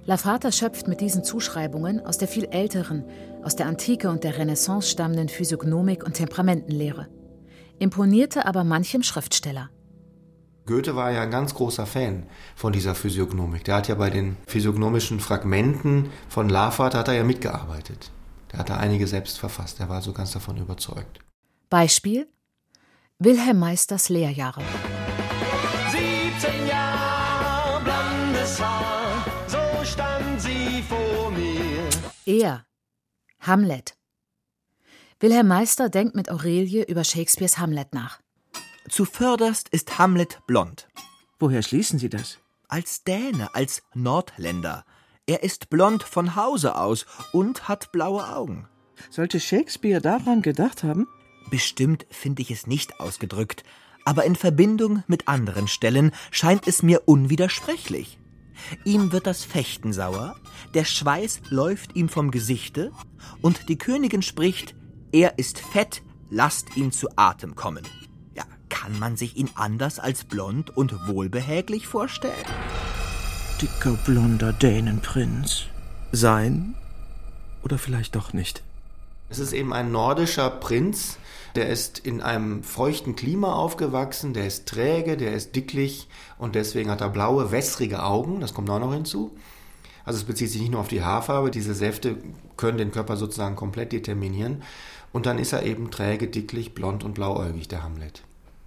Lavater schöpft mit diesen Zuschreibungen aus der viel älteren, aus der Antike und der Renaissance stammenden Physiognomik und Temperamentenlehre, imponierte aber manchem Schriftsteller. Goethe war ja ein ganz großer Fan von dieser Physiognomik. Der hat ja bei den physiognomischen Fragmenten von Lavater hat er ja mitgearbeitet. Er hatte einige selbst verfasst, er war so ganz davon überzeugt. Beispiel: Wilhelm Meisters Lehrjahre. Er, Hamlet. Wilhelm Meister denkt mit Aurelie über Shakespeares Hamlet nach. Zuvörderst ist Hamlet blond. Woher schließen Sie das? Als Däne, als Nordländer. Er ist blond von Hause aus und hat blaue Augen. Sollte Shakespeare daran gedacht haben? Bestimmt finde ich es nicht ausgedrückt, aber in Verbindung mit anderen Stellen scheint es mir unwidersprechlich. Ihm wird das Fechten sauer, der Schweiß läuft ihm vom Gesichte und die Königin spricht, er ist fett, lasst ihn zu Atem kommen. Ja, kann man sich ihn anders als blond und wohlbehäglich vorstellen? Dicker, blonder Dänenprinz. Sein? Oder vielleicht doch nicht. Es ist eben ein nordischer Prinz, der ist in einem feuchten Klima aufgewachsen, der ist träge, der ist dicklich und deswegen hat er blaue, wässrige Augen, das kommt auch noch hinzu. Also es bezieht sich nicht nur auf die Haarfarbe, diese Säfte können den Körper sozusagen komplett determinieren und dann ist er eben träge, dicklich, blond und blauäugig, der Hamlet,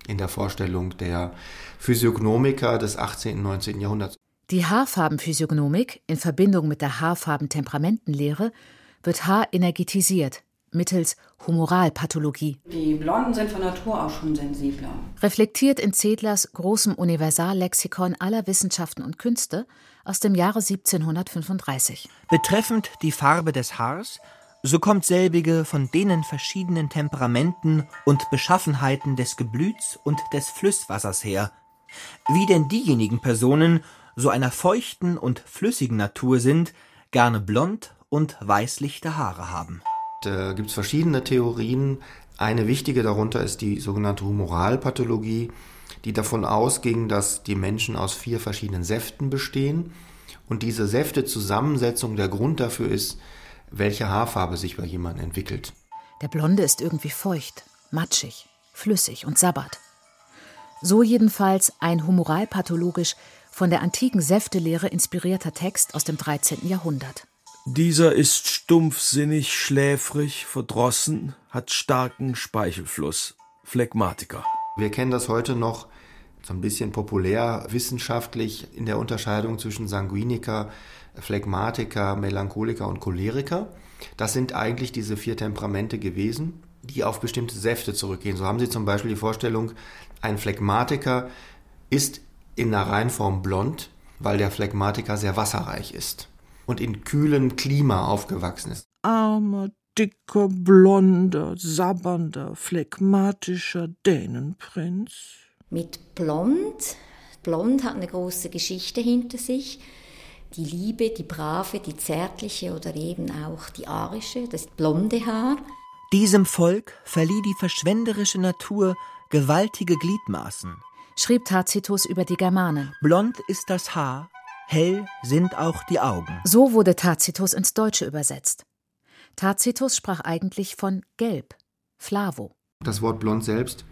in der Vorstellung der Physiognomiker des 18. und 19. Jahrhunderts. Die Haarfarbenphysiognomik in Verbindung mit der Haarfarbentemperamentenlehre wird haarenergetisiert, mittels Humoralpathologie. Die Blonden sind von Natur aus schon sensibler. Reflektiert in Zedlers großem Universallexikon aller Wissenschaften und Künste aus dem Jahre 1735. Betreffend die Farbe des Haars, so kommt selbige von denen verschiedenen Temperamenten und Beschaffenheiten des Geblüts und des Flüsswassers her. Wie denn diejenigen Personen so einer feuchten und flüssigen Natur sind, gerne blond und weißlichte Haare haben. Da gibt es verschiedene Theorien. Eine wichtige darunter ist die sogenannte Humoralpathologie, die davon ausging, dass die Menschen aus 4 verschiedenen Säften bestehen. Und diese Säftezusammensetzung der Grund dafür ist, welche Haarfarbe sich bei jemandem entwickelt. Der Blonde ist irgendwie feucht, matschig, flüssig und sabbert. So jedenfalls ein humoralpathologisch von der antiken Säftelehre inspirierter Text aus dem 13. Jahrhundert. Dieser ist stumpfsinnig, schläfrig, verdrossen, hat starken Speichelfluss, Phlegmatiker. Wir kennen das heute noch so ein bisschen populär wissenschaftlich in der Unterscheidung zwischen Sanguiniker, Phlegmatiker, Melancholiker und Choleriker. Das sind eigentlich diese 4 Temperamente gewesen, die auf bestimmte Säfte zurückgehen. So haben Sie zum Beispiel die Vorstellung, ein Phlegmatiker ist in der Reinform blond, weil der Phlegmatiker sehr wasserreich ist und in kühlem Klima aufgewachsen ist. Armer, dicker, blonder, sabbernder, phlegmatischer Dänenprinz. Mit blond. Blond hat eine große Geschichte hinter sich. Die Liebe, die brave, die zärtliche oder eben auch die arische, das blonde Haar. Diesem Volk verlieh die verschwenderische Natur gewaltige Gliedmaßen, schrieb Tacitus über die Germanen. Blond ist das Haar, hell sind auch die Augen. So wurde Tacitus ins Deutsche übersetzt. Tacitus sprach eigentlich von gelb, Flavo. Das Wort blond selbst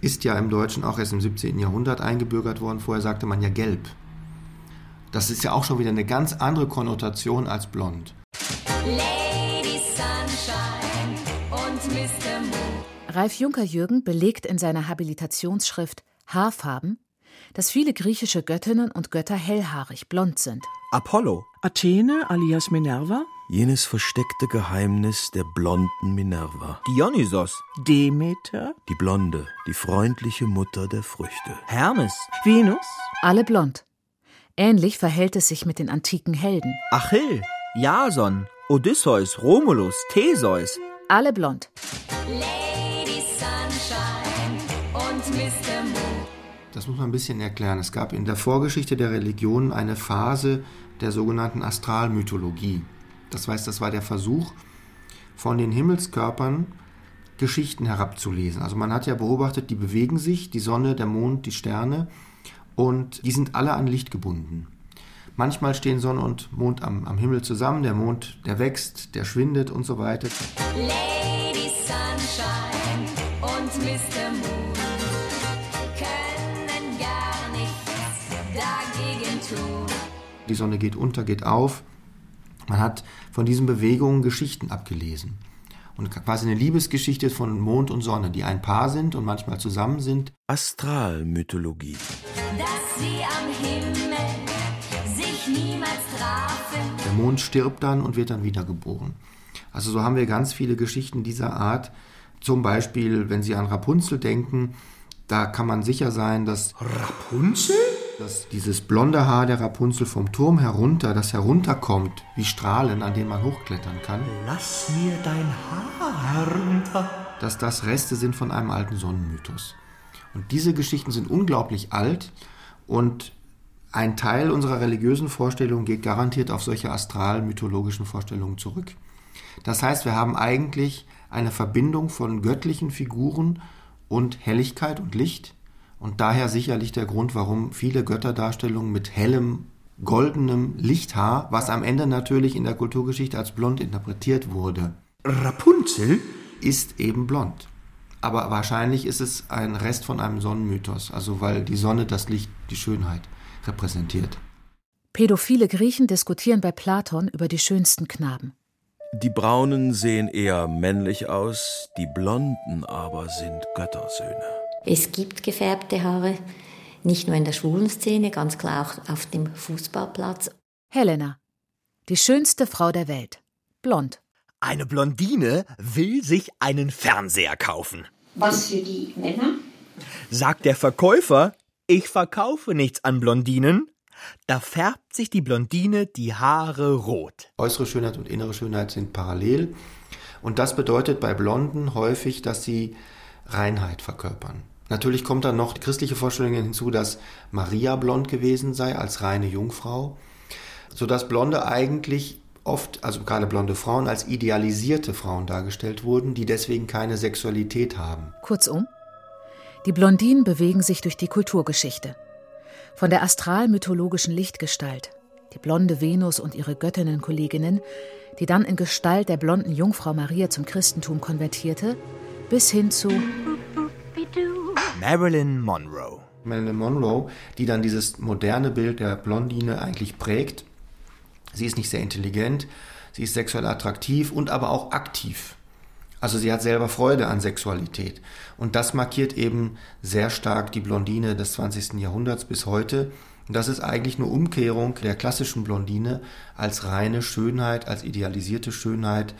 ist ja im Deutschen auch erst im 17. Jahrhundert eingebürgert worden. Vorher sagte man ja gelb. Das ist ja auch schon wieder eine ganz andere Konnotation als blond. Lady Sunshine und Mr. Moon. Ralf Junker-Jürgen belegt in seiner Habilitationsschrift Haarfarben, dass viele griechische Göttinnen und Götter hellhaarig blond sind. Apollo. Athene alias Minerva. Jenes versteckte Geheimnis der blonden Minerva. Dionysos. Demeter. Die Blonde, die freundliche Mutter der Früchte. Hermes. Venus. Alle blond. Ähnlich verhält es sich mit den antiken Helden. Achill, Jason, Odysseus, Romulus, Theseus. Alle blond. Lady Sunshine und Mr. Moon. Das muss man ein bisschen erklären. Es gab in der Vorgeschichte der Religionen eine Phase der sogenannten Astralmythologie. Das heißt, das war der Versuch, von den Himmelskörpern Geschichten herabzulesen. Also man hat ja beobachtet, die bewegen sich, die Sonne, der Mond, die Sterne, und die sind alle an Licht gebunden. Manchmal stehen Sonne und Mond am Himmel zusammen, der Mond, der wächst, der schwindet und so weiter. Lady Sunshine und Mr. Moon. Die Sonne geht unter, geht auf. Man hat von diesen Bewegungen Geschichten abgelesen. Und quasi eine Liebesgeschichte von Mond und Sonne, die ein Paar sind und manchmal zusammen sind. Astralmythologie. Dass sie am Himmel sich niemals trafen. Der Mond stirbt dann und wird dann wiedergeboren. Also so haben wir ganz viele Geschichten dieser Art. Zum Beispiel, wenn Sie an Rapunzel denken, da kann man sicher sein, dass Rapunzel? Dass dieses blonde Haar der Rapunzel vom Turm herunter, das herunterkommt, wie Strahlen, an denen man hochklettern kann. Lass mir dein Haar herunter. Dass das Reste sind von einem alten Sonnenmythos. Und diese Geschichten sind unglaublich alt und ein Teil unserer religiösen Vorstellungen geht garantiert auf solche astral-mythologischen Vorstellungen zurück. Das heißt, wir haben eigentlich eine Verbindung von göttlichen Figuren und Helligkeit und Licht. Und daher sicherlich der Grund, warum viele Götterdarstellungen mit hellem, goldenem Lichthaar, was am Ende natürlich in der Kulturgeschichte als blond interpretiert wurde. Rapunzel ist eben blond. Aber wahrscheinlich ist es ein Rest von einem Sonnenmythos, also weil die Sonne das Licht, die Schönheit repräsentiert. Pädophile Griechen diskutieren bei Platon über die schönsten Knaben. Die Braunen sehen eher männlich aus, die Blonden aber sind Göttersöhne. Es gibt gefärbte Haare, nicht nur in der schwulen Szene, ganz klar auch auf dem Fußballplatz. Helena, die schönste Frau der Welt, blond. Eine Blondine will sich einen Fernseher kaufen. Was für die Männer? Sagt der Verkäufer, ich verkaufe nichts an Blondinen. Da färbt sich die Blondine die Haare rot. Äußere Schönheit und innere Schönheit sind parallel. Und das bedeutet bei Blonden häufig, dass sie Reinheit verkörpern. Natürlich kommt dann noch die christliche Vorstellung hinzu, dass Maria blond gewesen sei, als reine Jungfrau. Sodass Blonde eigentlich oft, also gerade blonde Frauen, als idealisierte Frauen dargestellt wurden, die deswegen keine Sexualität haben. Kurzum, die Blondinen bewegen sich durch die Kulturgeschichte. Von der astral-mythologischen Lichtgestalt, die blonde Venus und ihre Göttinnen-Kolleginnen, die dann in Gestalt der blonden Jungfrau Maria zum Christentum konvertierte, bis hin zu Marilyn Monroe. Marilyn Monroe, die dann dieses moderne Bild der Blondine eigentlich prägt. Sie ist nicht sehr intelligent, sie ist sexuell attraktiv und aber auch aktiv. Also sie hat selber Freude an Sexualität. Und das markiert eben sehr stark die Blondine des 20. Jahrhunderts bis heute. Und das ist eigentlich eine Umkehrung der klassischen Blondine als reine Schönheit, als idealisierte Schönheit,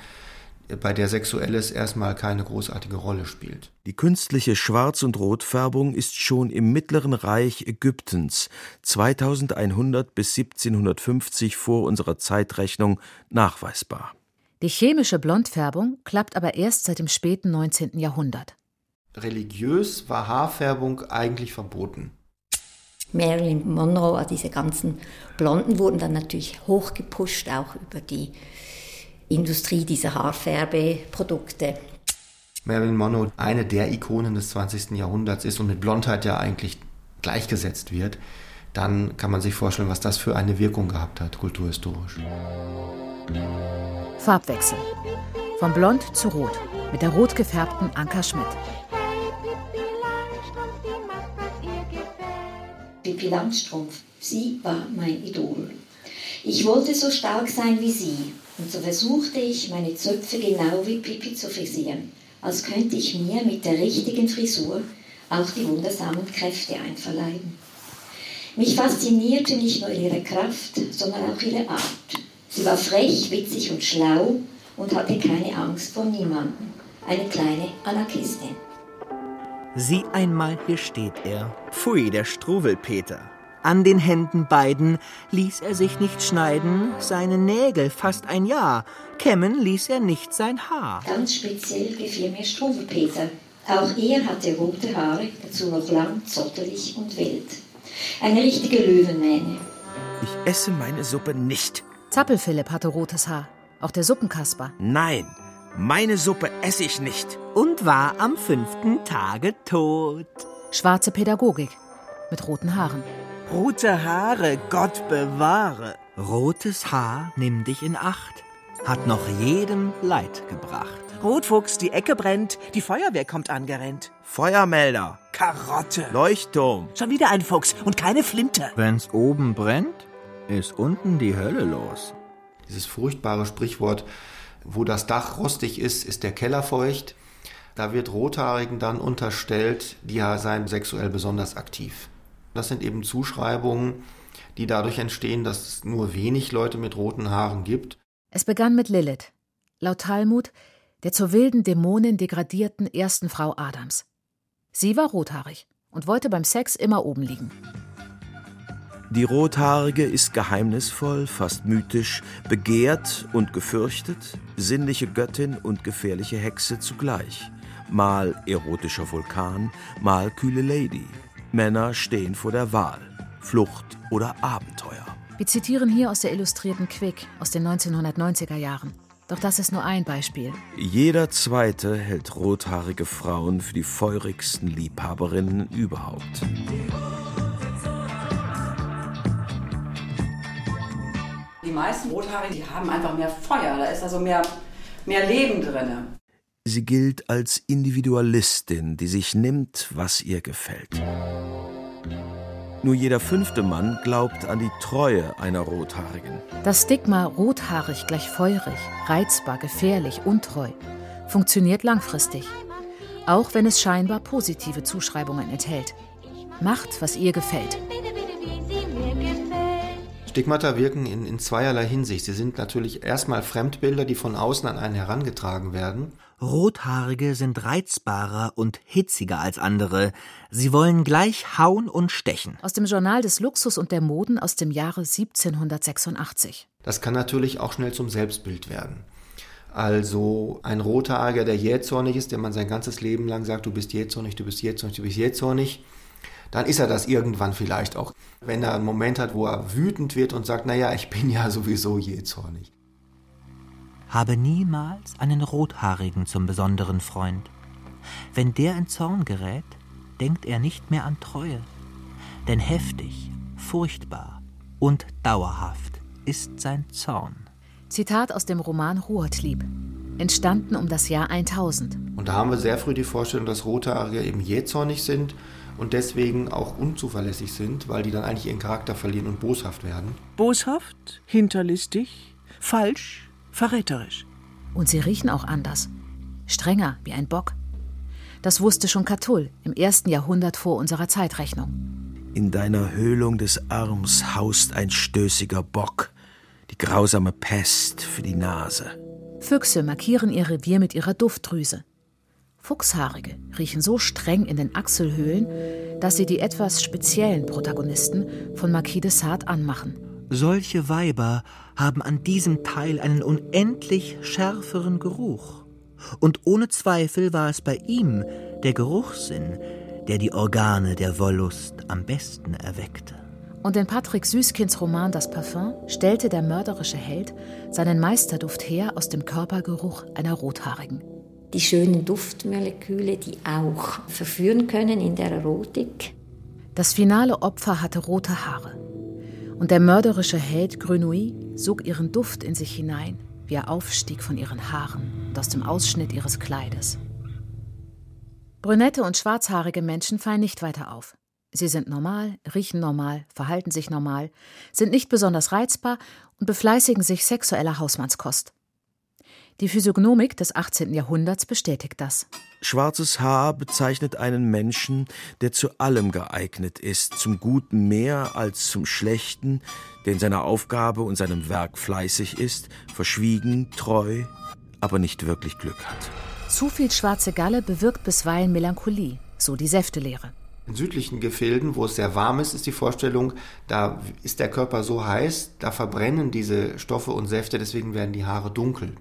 bei der Sexuelles erstmal keine großartige Rolle spielt. Die künstliche Schwarz- und Rotfärbung ist schon im Mittleren Reich Ägyptens 2100 bis 1750 vor unserer Zeitrechnung nachweisbar. Die chemische Blondfärbung klappt aber erst seit dem späten 19. Jahrhundert. Religiös war Haarfärbung eigentlich verboten. Marilyn Monroe, diese ganzen Blonden wurden dann natürlich hochgepusht, auch über die Industrie dieser Haarfärbeprodukte. Marilyn Monroe, eine der Ikonen des 20. Jahrhunderts ist und mit Blondheit ja eigentlich gleichgesetzt wird, dann kann man sich vorstellen, was das für eine Wirkung gehabt hat, kulturhistorisch. Farbwechsel. Von blond zu rot, mit der rot gefärbten Anka Schmidt. Pippi Langstrumpf, sie war mein Idol. Ich wollte so stark sein wie sie. Und so versuchte ich, meine Zöpfe genau wie Pippi zu frisieren, als könnte ich mir mit der richtigen Frisur auch die wundersamen Kräfte einverleiben. Mich faszinierte nicht nur ihre Kraft, sondern auch ihre Art. Sie war frech, witzig und schlau und hatte keine Angst vor niemandem. Eine kleine Anarchistin. Sieh einmal, hier steht er. Pfui, der Struwwelpeter. An den Händen beiden ließ er sich nicht schneiden, seine Nägel fast ein Jahr, kämmen ließ er nicht sein Haar. Ganz speziell gefiel mir Struwwelpeter. Auch er hatte rote Haare, dazu noch lang, zottelig und wild. Eine richtige Löwenmähne. Ich esse meine Suppe nicht. Zappel Philipp hatte rotes Haar, auch der Suppenkasper. Nein, meine Suppe esse ich nicht. Und war am 5. Tage tot. Schwarze Pädagogik mit roten Haaren. Rote Haare, Gott bewahre. Rotes Haar, nimm dich in Acht, hat noch jedem Leid gebracht. Rotfuchs, die Ecke brennt, die Feuerwehr kommt angerennt. Feuermelder. Karotte. Leuchtturm. Schon wieder ein Fuchs und keine Flinte. Wenn's oben brennt, ist unten die Hölle los. Dieses furchtbare Sprichwort, wo das Dach rostig ist, ist der Keller feucht. Da wird Rothaarigen dann unterstellt, die seien sexuell besonders aktiv. Das sind eben Zuschreibungen, die dadurch entstehen, dass es nur wenig Leute mit roten Haaren gibt. Es begann mit Lilith, laut Talmud, der zur wilden Dämonin degradierten ersten Frau Adams. Sie war rothaarig und wollte beim Sex immer oben liegen. Die Rothaarige ist geheimnisvoll, fast mythisch, begehrt und gefürchtet, sinnliche Göttin und gefährliche Hexe zugleich. Mal erotischer Vulkan, mal kühle Lady. Männer stehen vor der Wahl, Flucht oder Abenteuer. Wir zitieren hier aus der Illustrierten Quick aus den 1990er Jahren. Doch das ist nur ein Beispiel. Jeder Zweite hält rothaarige Frauen für die feurigsten Liebhaberinnen überhaupt. Die meisten Rothaarigen, die haben einfach mehr Feuer, da ist also mehr Leben drin. Sie gilt als Individualistin, die sich nimmt, was ihr gefällt. Nur jeder fünfte Mann glaubt an die Treue einer Rothaarigen. Das Stigma rothaarig gleich feurig, reizbar, gefährlich, untreu funktioniert langfristig. Auch wenn es scheinbar positive Zuschreibungen enthält. Macht, was ihr gefällt. Stigmata wirken in zweierlei Hinsicht. Sie sind natürlich erstmal Fremdbilder, die von außen an einen herangetragen werden. Rothaarige sind reizbarer und hitziger als andere. Sie wollen gleich hauen und stechen. Aus dem Journal des Luxus und der Moden aus dem Jahre 1786. Das kann natürlich auch schnell zum Selbstbild werden. Also ein Rothaariger, der jähzornig ist, der man sein ganzes Leben lang sagt, du bist jähzornig, du bist jähzornig, du bist jähzornig. Dann ist er das irgendwann vielleicht auch. Wenn er einen Moment hat, wo er wütend wird und sagt, naja, ich bin ja sowieso jähzornig. Habe niemals einen Rothaarigen zum besonderen Freund. Wenn der in Zorn gerät, denkt er nicht mehr an Treue. Denn heftig, furchtbar und dauerhaft ist sein Zorn. Zitat aus dem Roman Ruhrtlieb, entstanden um das Jahr 1000. Und da haben wir sehr früh die Vorstellung, dass Rothaarige eben jähzornig sind und deswegen auch unzuverlässig sind, weil die dann eigentlich ihren Charakter verlieren und boshaft werden. Boshaft, hinterlistig, falsch, verräterisch. Und sie riechen auch anders. Strenger, wie ein Bock. Das wusste schon Catull im 1. Jahrhundert vor unserer Zeitrechnung. In deiner Höhlung des Arms haust ein stößiger Bock, die grausame Pest für die Nase. Füchse markieren ihr Revier mit ihrer Duftdrüse. Fuchshaarige riechen so streng in den Achselhöhlen, dass sie die etwas speziellen Protagonisten von Marquis de Sade anmachen. Solche Weiber haben an diesem Teil einen unendlich schärferen Geruch. Und ohne Zweifel war es bei ihm der Geruchssinn, der die Organe der Wollust am besten erweckte. Und in Patrick Süßkinds Roman Das Parfum stellte der mörderische Held seinen Meisterduft her aus dem Körpergeruch einer Rothaarigen. Die schönen Duftmoleküle, die auch verführen können in der Erotik. Das finale Opfer hatte rote Haare. Und der mörderische Held Grenouille sog ihren Duft in sich hinein, wie er aufstieg von ihren Haaren und aus dem Ausschnitt ihres Kleides. Brünette und schwarzhaarige Menschen fallen nicht weiter auf. Sie sind normal, riechen normal, verhalten sich normal, sind nicht besonders reizbar und befleißigen sich sexueller Hausmannskost. Die Physiognomik des 18. Jahrhunderts bestätigt das. Schwarzes Haar bezeichnet einen Menschen, der zu allem geeignet ist, zum Guten mehr als zum Schlechten, der in seiner Aufgabe und seinem Werk fleißig ist, verschwiegen, treu, aber nicht wirklich Glück hat. Zu viel schwarze Galle bewirkt bisweilen Melancholie, so die Säftelehre. In südlichen Gefilden, wo es sehr warm ist, ist die Vorstellung, da ist der Körper so heiß, da verbrennen diese Stoffe und Säfte, deswegen werden die Haare dunkel.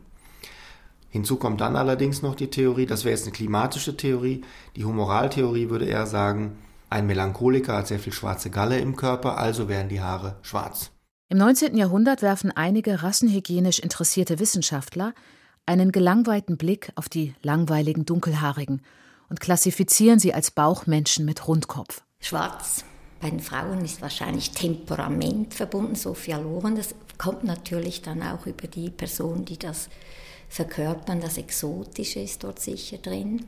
Hinzu kommt dann allerdings noch die Theorie, das wäre jetzt eine klimatische Theorie, die Humoraltheorie würde eher sagen, ein Melancholiker hat sehr viel schwarze Galle im Körper, also werden die Haare schwarz. Im 19. Jahrhundert werfen einige rassenhygienisch interessierte Wissenschaftler einen gelangweilten Blick auf die langweiligen Dunkelhaarigen und klassifizieren sie als Bauchmenschen mit Rundkopf. Schwarz. Bei den Frauen ist wahrscheinlich Temperament verbunden, Sophialoren. Das kommt natürlich dann auch über die Person, die das verkörpern, das Exotische ist dort sicher drin.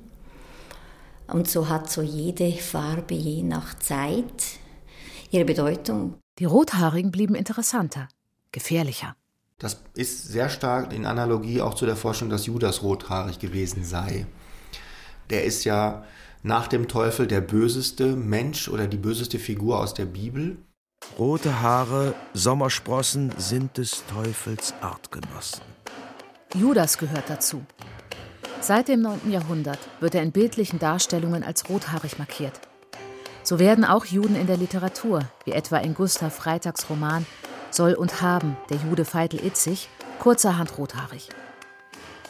Und so hat so jede Farbe je nach Zeit ihre Bedeutung. Die Rothaarigen blieben interessanter, gefährlicher. Das ist sehr stark in Analogie auch zu der Forschung, dass Judas rothaarig gewesen sei. Der ist ja nach dem Teufel der böseste Mensch oder die böseste Figur aus der Bibel. Rote Haare, Sommersprossen sind des Teufels Artgenossen. Judas gehört dazu. Seit dem 9. Jahrhundert wird er in bildlichen Darstellungen als rothaarig markiert. So werden auch Juden in der Literatur, wie etwa in Gustav Freitags Roman Soll und Haben, der Jude Veitel Itzig, kurzerhand rothaarig.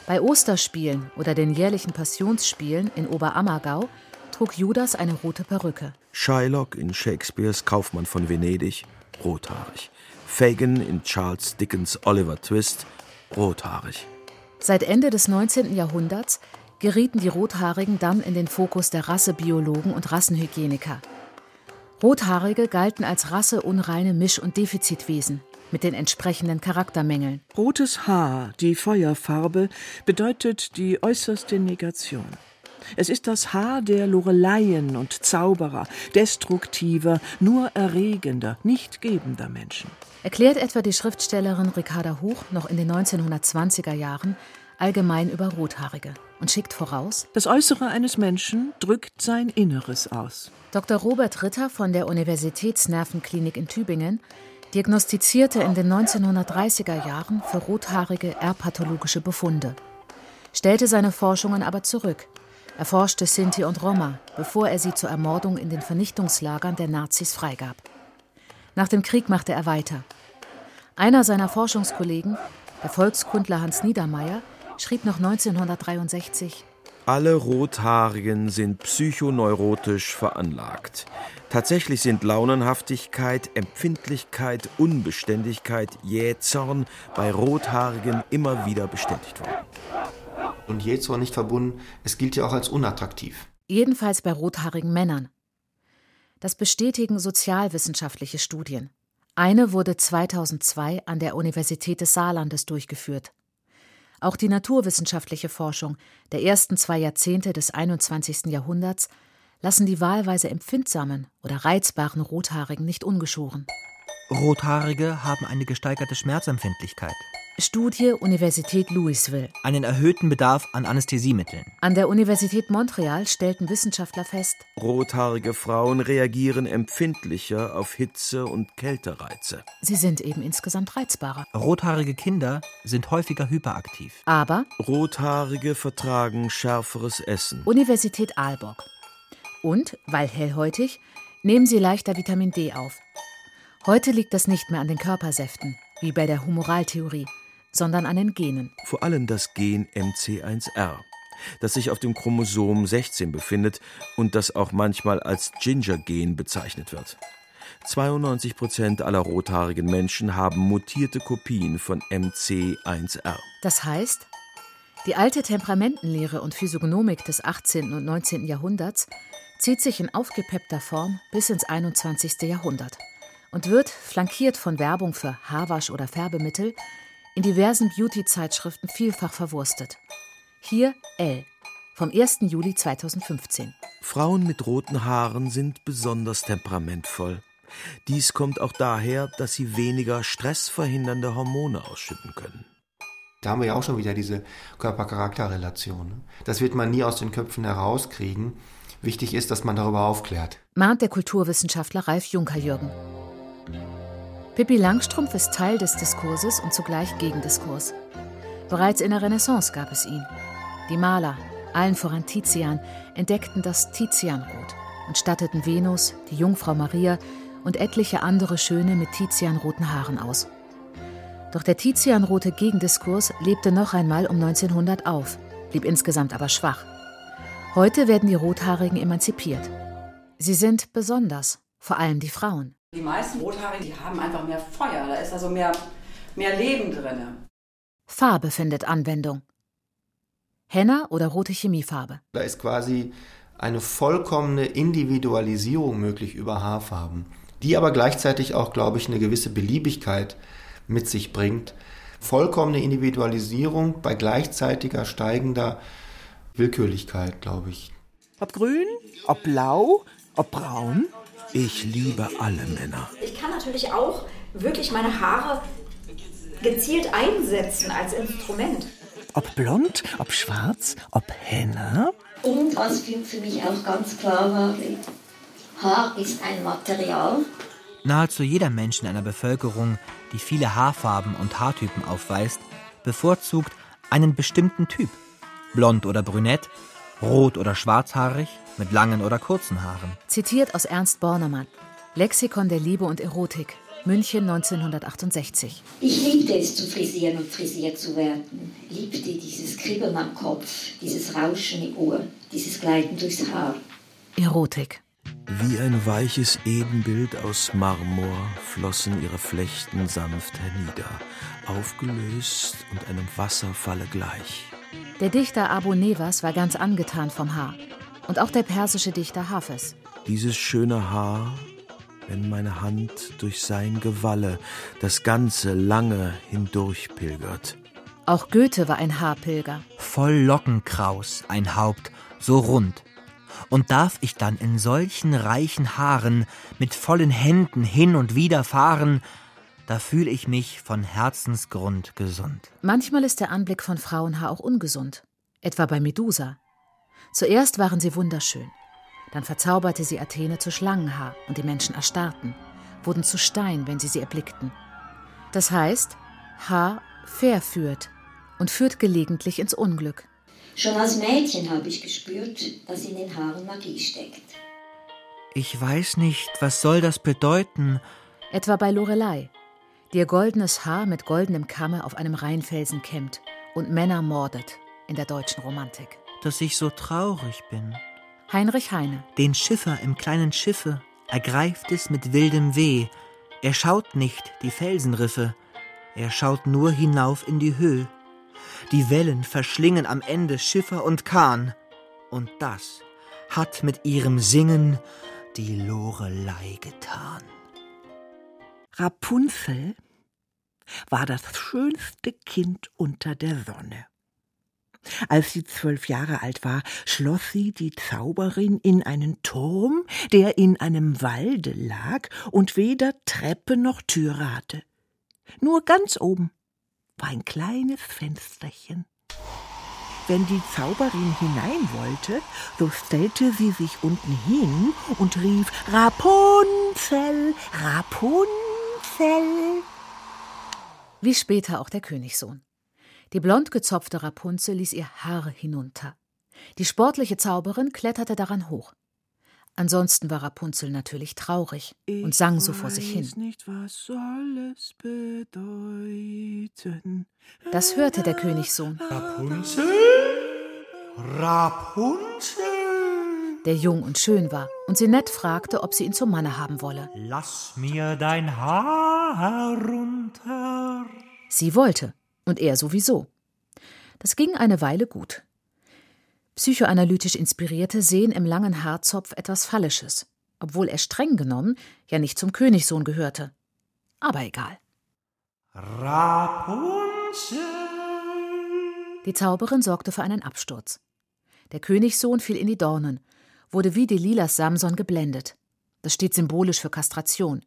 Bei Osterspielen oder den jährlichen Passionsspielen in Oberammergau trug Judas eine rote Perücke. Shylock in Shakespeares Kaufmann von Venedig, rothaarig. Fagin in Charles Dickens Oliver Twist, rothaarig. Seit Ende des 19. Jahrhunderts gerieten die Rothaarigen dann in den Fokus der Rassebiologen und Rassenhygieniker. Rothaarige galten als rasseunreine Misch- und Defizitwesen mit den entsprechenden Charaktermängeln. Rotes Haar, die Feuerfarbe, bedeutet die äußerste Negation. Es ist das Haar der Loreleien und Zauberer, destruktiver, nur erregender, nicht gebender Menschen. Erklärt etwa die Schriftstellerin Ricarda Huch noch in den 1920er Jahren allgemein über Rothaarige und schickt voraus: Das Äußere eines Menschen drückt sein Inneres aus. Dr. Robert Ritter von der Universitätsnervenklinik in Tübingen diagnostizierte in den 1930er Jahren für Rothaarige erbpathologische Befunde, stellte seine Forschungen aber zurück. Er forschte Sinti und Roma, bevor er sie zur Ermordung in den Vernichtungslagern der Nazis freigab. Nach dem Krieg machte er weiter. Einer seiner Forschungskollegen, der Volkskundler Hans Niedermeyer, schrieb noch 1963: Alle Rothaarigen sind psychoneurotisch veranlagt. Tatsächlich sind Launenhaftigkeit, Empfindlichkeit, Unbeständigkeit, Jähzorn bei Rothaarigen immer wieder bestätigt worden. Und Jähzorn nicht verbunden, es gilt ja auch als unattraktiv. Jedenfalls bei rothaarigen Männern. Das bestätigen sozialwissenschaftliche Studien. Eine wurde 2002 an der Universität des Saarlandes durchgeführt. Auch die naturwissenschaftliche Forschung der ersten 2 Jahrzehnte des 21. Jahrhunderts lassen die wahlweise empfindsamen oder reizbaren Rothaarigen nicht ungeschoren. Rothaarige haben eine gesteigerte Schmerzempfindlichkeit. Studie Universität Louisville. Einen erhöhten Bedarf an Anästhesiemitteln. An der Universität Montreal stellten Wissenschaftler fest: Rothaarige Frauen reagieren empfindlicher auf Hitze- und Kältereize. Sie sind eben insgesamt reizbarer. Rothaarige Kinder sind häufiger hyperaktiv. Aber Rothaarige vertragen schärferes Essen. Universität Aalborg. Und, weil hellhäutig, nehmen sie leichter Vitamin D auf. Heute liegt das nicht mehr an den Körpersäften, wie bei der Humoraltheorie, sondern an den Genen. Vor allem das Gen MC1R, das sich auf dem Chromosom 16 befindet und das auch manchmal als Ginger-Gen bezeichnet wird. 92% aller rothaarigen Menschen haben mutierte Kopien von MC1R. Das heißt, die alte Temperamentenlehre und Physiognomik des 18. und 19. Jahrhunderts zieht sich in aufgepeppter Form bis ins 21. Jahrhundert und wird, flankiert von Werbung für Haarwasch oder Färbemittel, in diversen Beauty-Zeitschriften vielfach verwurstet. Hier Elle vom 1. Juli 2015. Frauen mit roten Haaren sind besonders temperamentvoll. Dies kommt auch daher, dass sie weniger stressverhindernde Hormone ausschütten können. Da haben wir ja auch schon wieder diese Körper-Charakter-Relation. Das wird man nie aus den Köpfen herauskriegen. Wichtig ist, dass man darüber aufklärt, mahnt der Kulturwissenschaftler Ralf Junker-Jürgen. Pippi Langstrumpf ist Teil des Diskurses und zugleich Gegendiskurs. Bereits in der Renaissance gab es ihn. Die Maler, allen voran Tizian, entdeckten das Tizianrot und statteten Venus, die Jungfrau Maria und etliche andere Schöne mit tizianroten Haaren aus. Doch der tizianrote Gegendiskurs lebte noch einmal um 1900 auf, blieb insgesamt aber schwach. Heute werden die Rothaarigen emanzipiert. Sie sind besonders, vor allem die Frauen. Die meisten Rothaarigen, die haben einfach mehr Feuer, da ist also mehr Leben drin. Farbe findet Anwendung. Henna oder rote Chemiefarbe. Da ist quasi eine vollkommene Individualisierung möglich über Haarfarben, die aber gleichzeitig auch, glaube ich, eine gewisse Beliebigkeit mit sich bringt. Vollkommene Individualisierung bei gleichzeitiger steigender Willkürlichkeit, glaube ich. Ob grün, ob blau, ob braun. Ich liebe alle Männer. Ich kann natürlich auch wirklich meine Haare gezielt einsetzen als Instrument. Ob blond, ob schwarz, ob Henna. Und was für mich auch ganz klar war, Haar ist ein Material, Nahezu jeder Mensch in einer Bevölkerung, die viele Haarfarben und Haartypen aufweist, bevorzugt einen bestimmten Typ. Blond oder brünett, rot oder schwarzhaarig, mit langen oder kurzen Haaren. Zitiert aus Ernst Bornermann, Lexikon der Liebe und Erotik, München 1968. Ich liebte es zu frisieren und frisiert zu werden. Liebte dieses Kribbeln am Kopf, dieses Rauschen im Ohr, dieses Gleiten durchs Haar. Erotik. Wie ein weiches Ebenbild aus Marmor flossen ihre Flechten sanft hernieder, aufgelöst und einem Wasserfalle gleich. Der Dichter Abu Newas war ganz angetan vom Haar. Und auch der persische Dichter Hafiz. Dieses schöne Haar, wenn meine Hand durch sein Gewalle das ganze lange hindurchpilgert. Auch Goethe war ein Haarpilger. Voll Lockenkraus, ein Haupt, so rund. Und darf ich dann in solchen reichen Haaren mit vollen Händen hin und wieder fahren, da fühle ich mich von Herzensgrund gesund. Manchmal ist der Anblick von Frauenhaar auch ungesund, etwa bei Medusa. Zuerst waren sie wunderschön, dann verzauberte sie Athene zu Schlangenhaar und die Menschen erstarrten, wurden zu Stein, wenn sie erblickten. Das heißt, Haar verführt und führt gelegentlich ins Unglück. Schon als Mädchen habe ich gespürt, dass in den Haaren Magie steckt. Ich weiß nicht, was soll das bedeuten? Etwa bei Lorelei, die ihr goldenes Haar mit goldenem Kamme auf einem Rheinfelsen kämmt und Männer mordet in der deutschen Romantik. Dass ich so traurig bin. Heinrich Heine. Den Schiffer im kleinen Schiffe ergreift es mit wildem Weh. Er schaut nicht die Felsenriffe, er schaut nur hinauf in die Höhe. Die Wellen verschlingen am Ende Schiffer und Kahn. Und das hat mit ihrem Singen die Lorelei getan. Rapunzel war das schönste Kind unter der Sonne. Als sie 12 Jahre alt war, schloss sie die Zauberin in einen Turm, der in einem Walde lag und weder Treppe noch Türe hatte. Nur ganz oben war ein kleines Fensterchen. Wenn die Zauberin hinein wollte, so stellte sie sich unten hin und rief: Rapunzel, Rapunzel. Wie später auch der Königssohn. Die blond gezopfte Rapunzel ließ ihr Haar hinunter. Die sportliche Zauberin kletterte daran hoch. Ansonsten war Rapunzel natürlich traurig und sang so vor sich hin. Ich weiß nicht, was soll es bedeuten. Das hörte der Königssohn. Rapunzel? Rapunzel? Der jung und schön war und sie nett fragte, ob sie ihn zum Manne haben wolle. Lass mir dein Haar herunter. Sie wollte. Und er sowieso. Das ging eine Weile gut. Psychoanalytisch Inspirierte sehen im langen Haarzopf etwas Phallisches, obwohl er streng genommen ja nicht zum Königssohn gehörte. Aber egal. Rapunzel. Die Zauberin sorgte für einen Absturz. Der Königssohn fiel in die Dornen, wurde wie Delilahs Samson geblendet. Das steht symbolisch für Kastration.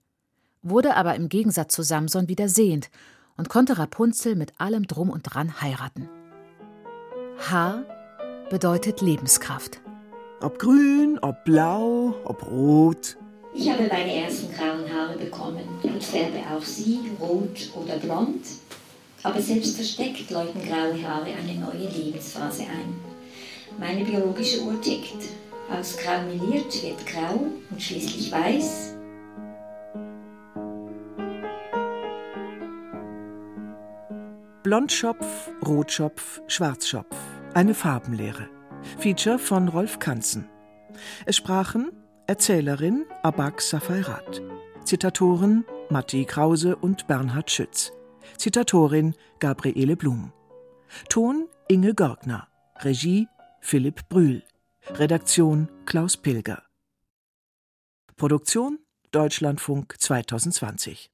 Wurde aber im Gegensatz zu Samson wieder sehend und konnte Rapunzel mit allem Drum und Dran heiraten. Haar bedeutet Lebenskraft. Ob grün, ob blau, ob rot. Ich habe meine ersten grauen Haare bekommen und färbe auch sie rot oder blond. Aber selbst versteckt läuten graue Haare eine neue Lebensphase ein. Meine biologische Uhr tickt. Aus grau meliert wird grau und schließlich weiß. Blondschopf, Rotschopf, Schwarzschopf. Eine Farbenlehre. Feature von Rolf Cantzen. Es sprachen Erzählerin Abax Safairat, Zitatoren Matti Krause und Bernhard Schütz, Zitatorin Gabriele Blum, Ton Inge Görgner, Regie Philipp Brühl, Redaktion Klaus Pilger. Produktion Deutschlandfunk 2020.